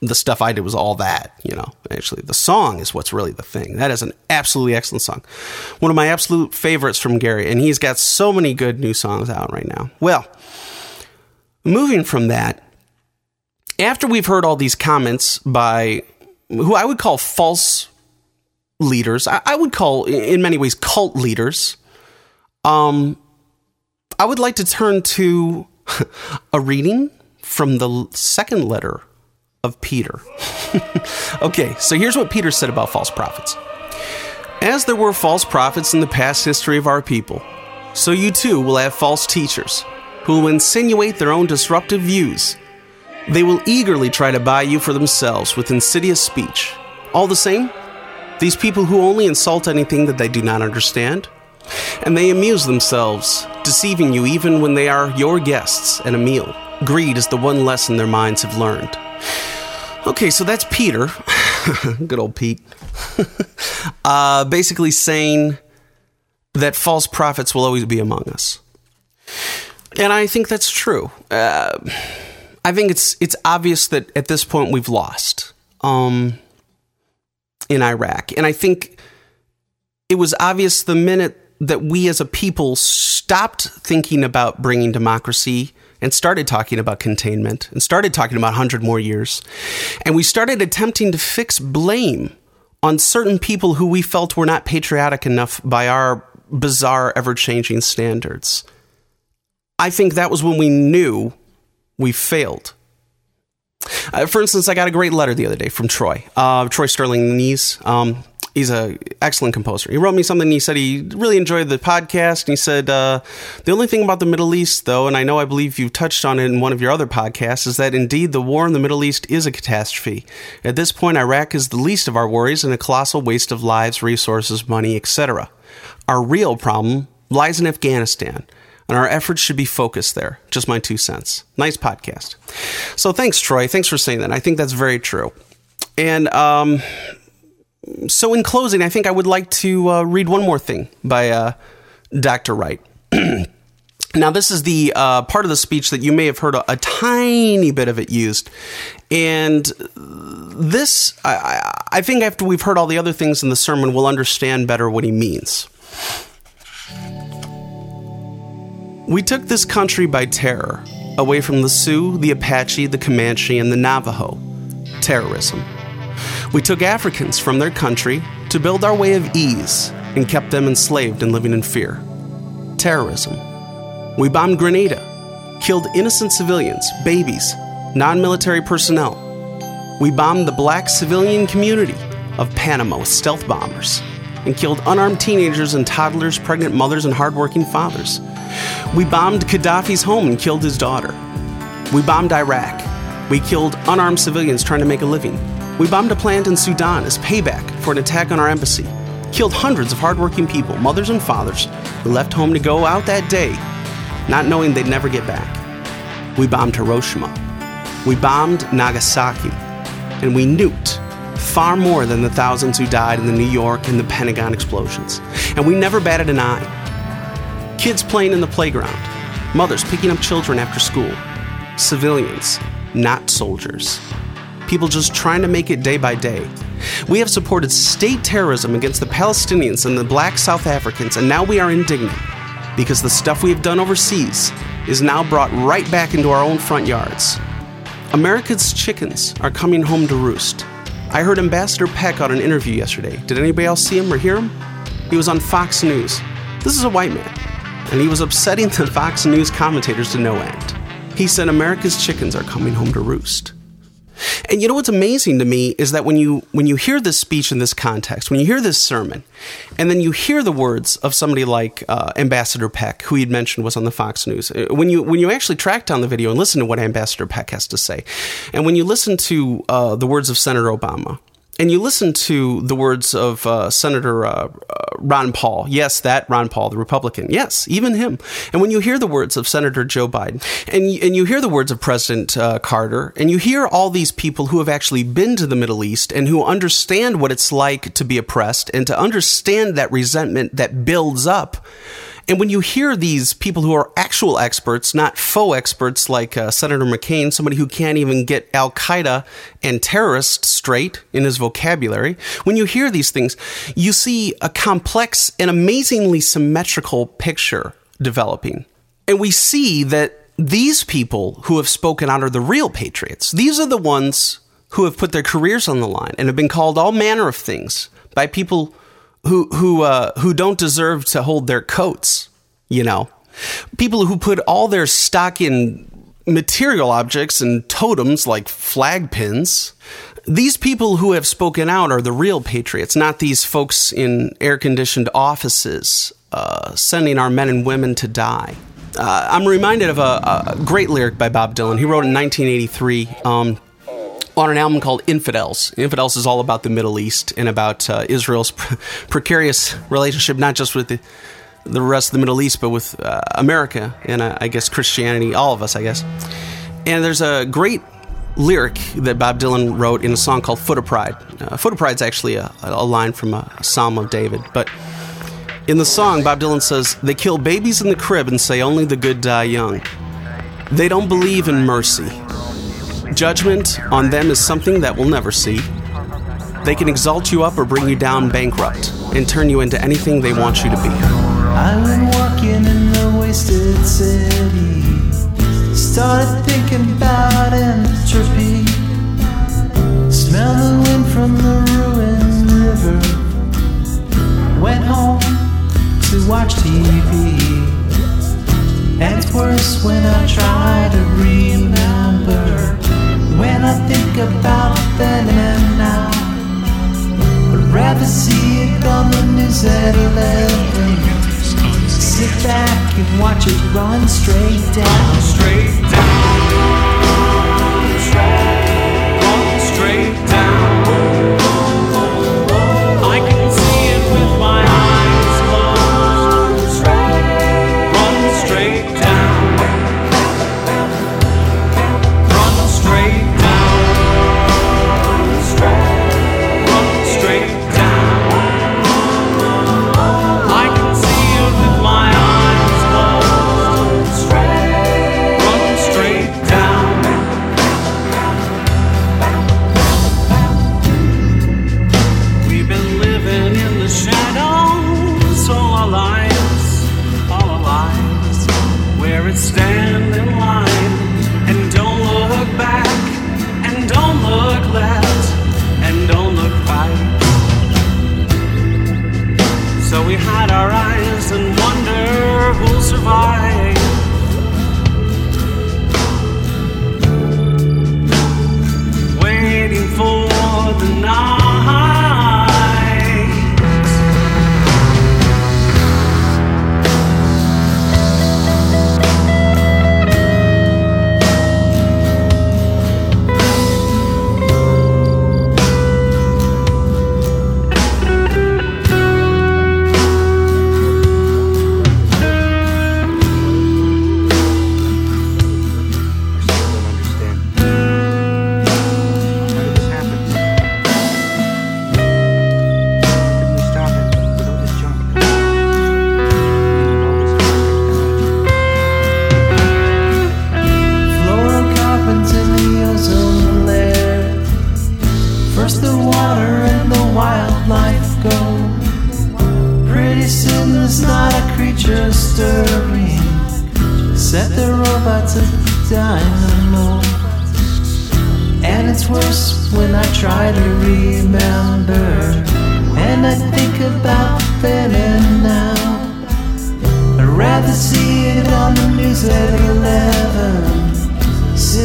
the stuff I did was all that, you know. Actually, the song is what's really the thing. That is an absolutely excellent song. One of my absolute favorites from Gary, and he's got so many good new songs out right now. Well, moving from that, after we've heard all these comments by who I would call false leaders, I would call in many ways cult leaders, I would like to turn to a reading from the second letter of Peter. Okay, so here's what Peter said about false prophets. As there were false prophets in the past history of our people, so you too will have false teachers who will insinuate their own disruptive views. They will eagerly try to buy you for themselves with insidious speech. All the same, these people who only insult anything that they do not understand, and they amuse themselves, deceiving you even when they are your guests at a meal. Greed is the one lesson their minds have learned. Okay, so that's Peter, good old Pete, basically saying that false prophets will always be among us. And I think that's true. I think it's obvious that at this point we've lost in Iraq. And I think it was obvious the minute that we as a people stopped thinking about bringing democracy and started talking about containment and started talking about 100 more years. And we started attempting to fix blame on certain people who we felt were not patriotic enough by our bizarre, ever-changing standards. I think that was when we knew we failed. For instance, I got a great letter the other day from Troy Sterling Neese. He's an excellent composer. He wrote me something. He said he really enjoyed the podcast. And he said, the only thing about the Middle East, though, and I believe you touched on it in one of your other podcasts, is that indeed the war in the Middle East is a catastrophe. At this point, Iraq is the least of our worries and a colossal waste of lives, resources, money, etc. Our real problem lies in Afghanistan. And our efforts should be focused there. Just my 2 cents. Nice podcast. So thanks, Troy. Thanks for saying that. I think that's very true. And so in closing, I think I would like to read one more thing by Dr. Wright. Now, this is the part of the speech that you may have heard a tiny bit of it used. And this, I think after we've heard all the other things in the sermon, we'll understand better what he means. We took this country by terror, away from the Sioux, the Apache, the Comanche, and the Navajo. Terrorism. We took Africans from their country to build our way of ease and kept them enslaved and living in fear. Terrorism. We bombed Grenada, killed innocent civilians, babies, non-military personnel. We bombed the black civilian community of Panama with stealth bombers and killed unarmed teenagers and toddlers, pregnant mothers, and hardworking fathers. We bombed Gaddafi's home and killed his daughter. We bombed Iraq. We killed unarmed civilians trying to make a living. We bombed a plant in Sudan as payback for an attack on our embassy. Killed hundreds of hardworking people, mothers and fathers, who left home to go out that day, not knowing they'd never get back. We bombed Hiroshima. We bombed Nagasaki. And we nuked far more than the thousands who died in the New York and the Pentagon explosions. And we never batted an eye. Kids playing in the playground, mothers picking up children after school, civilians, not soldiers, people just trying to make it day by day. We have supported state terrorism against the Palestinians and the black South Africans, and now we are indignant because the stuff we have done overseas is now brought right back into our own front yards. America's chickens are coming home to roost. I heard Ambassador Peck on an interview yesterday. Did anybody else see him or hear him? He was on Fox News. This is a white man. And he was upsetting the Fox News commentators to no end. He said America's chickens are coming home to roost. And you know what's amazing to me is that when you hear this speech in this context, when you hear this sermon, and then you hear the words of somebody like Ambassador Peck, who he'd mentioned was on the Fox News, when you actually track down the video and listen to what Ambassador Peck has to say, and when you listen to the words of Senator Obama, and you listen to the words of Senator Ron Paul. Yes, that Ron Paul, the Republican. Yes, even him. And when you hear the words of Senator Joe Biden, and you hear the words of President Carter, and you hear all these people who have actually been to the Middle East and who understand what it's like to be oppressed and to understand that resentment that builds up. And when you hear these people who are actual experts, not faux experts like Senator McCain, somebody who can't even get al-Qaeda and terrorists straight in his vocabulary, when you hear these things, you see a complex and amazingly symmetrical picture developing. And we see that these people who have spoken out are the real patriots. These are the ones who have put their careers on the line and have been called all manner of things by people who don't deserve to hold their coats, you know, people who put all their stock in material objects and totems like flag pins. These people who have spoken out are the real patriots, not these folks in air-conditioned offices sending our men and women to die. I'm reminded of a great lyric by Bob Dylan. He wrote in 1983 on an album called Infidels. Infidels is all about the Middle East and about Israel's precarious relationship, not just with the rest of the Middle East, but with America and I guess Christianity, all of us, I guess. And there's a great lyric that Bob Dylan wrote in a song called Foot of Pride. Foot of Pride is actually a line from a Psalm of David. But in the song, Bob Dylan says, "They kill babies in the crib and say only the good die young. They don't believe in mercy. Judgment on them is something that we'll never see. They can exalt you up or bring you down bankrupt and turn you into anything they want you to be." I've been walking in the wasted city, started thinking about entropy, smell the wind from the ruined river, went home to watch TV, and it's worse when I try to remember. When I think about then and now, I'd rather see it on the news at 11. Sit back and watch it run straight down. Straight down, straight down, straight down.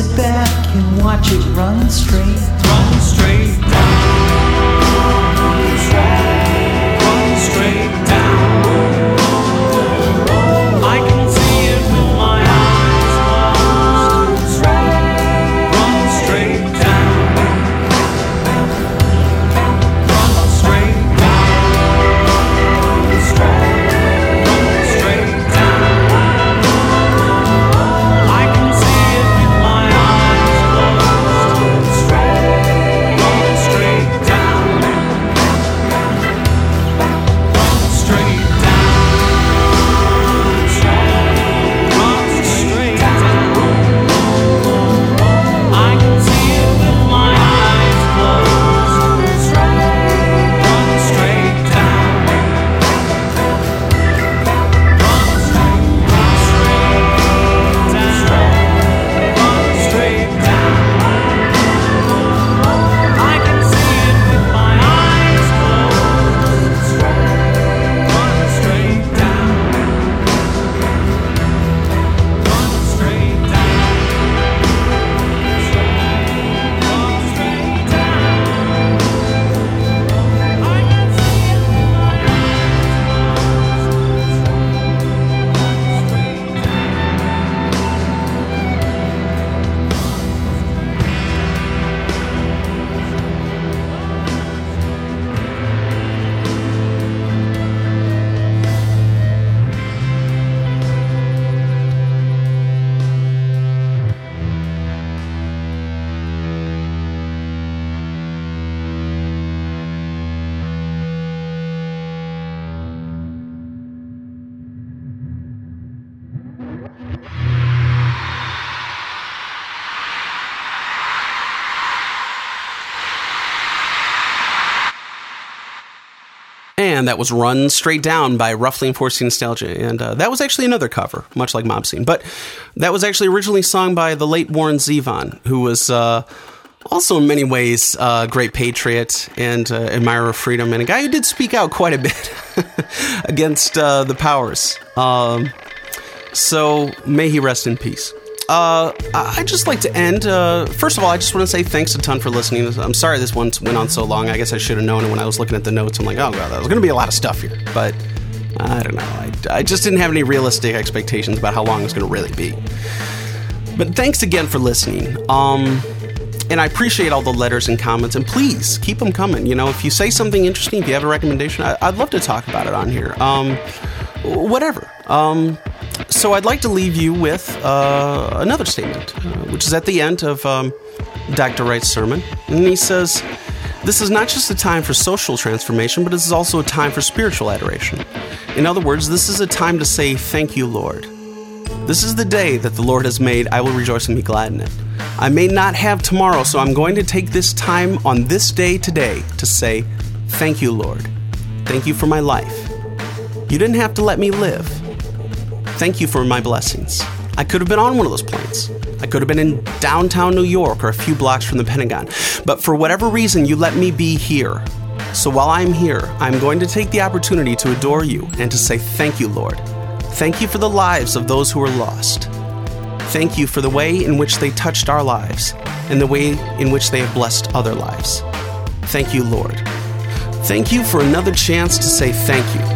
sit back and watch it run straight. Run straight down. Run straight. Run straight down. And that was Run Straight Down by Roughly Enforcing Nostalgia. And that was actually another cover, much like Mob Scene. But that was actually originally sung by the late Warren Zevon, who was also in many ways a great patriot and admirer of freedom, and a guy who did speak out quite a bit against the powers. So may he rest in peace. I'd just like to end, first of all, I just want to say thanks a ton for listening. I'm sorry this one went on so long. I guess I should have known it when I was looking at the notes. I'm like, oh god, there's going to be a lot of stuff here. But I don't know. I just didn't have any realistic expectations about how long it's going to really be. But thanks again for listening. And I appreciate all the letters and comments, and please keep them coming. You know, if you say something interesting, if you have a recommendation, I'd love to talk about it on here. Whatever. So I'd like to leave you with another statement, which is at the end of Dr. Wright's sermon. And he says, "This is not just a time for social transformation, but this is also a time for spiritual adoration. In other words, this is a time to say, 'Thank you, Lord. This is the day that the Lord has made. I will rejoice and be glad in it. I may not have tomorrow, so I'm going to take this time on this day today to say, 'Thank you, Lord. Thank you for my life. You didn't have to let me live. Thank you for my blessings. I could have been on one of those planes. I could have been in downtown New York or a few blocks from the Pentagon. But for whatever reason, you let me be here. So while I'm here, I'm going to take the opportunity to adore you and to say, 'Thank you, Lord. Thank you for the lives of those who are lost. Thank you for the way in which they touched our lives and the way in which they have blessed other lives. Thank you, Lord. Thank you for another chance to say thank you.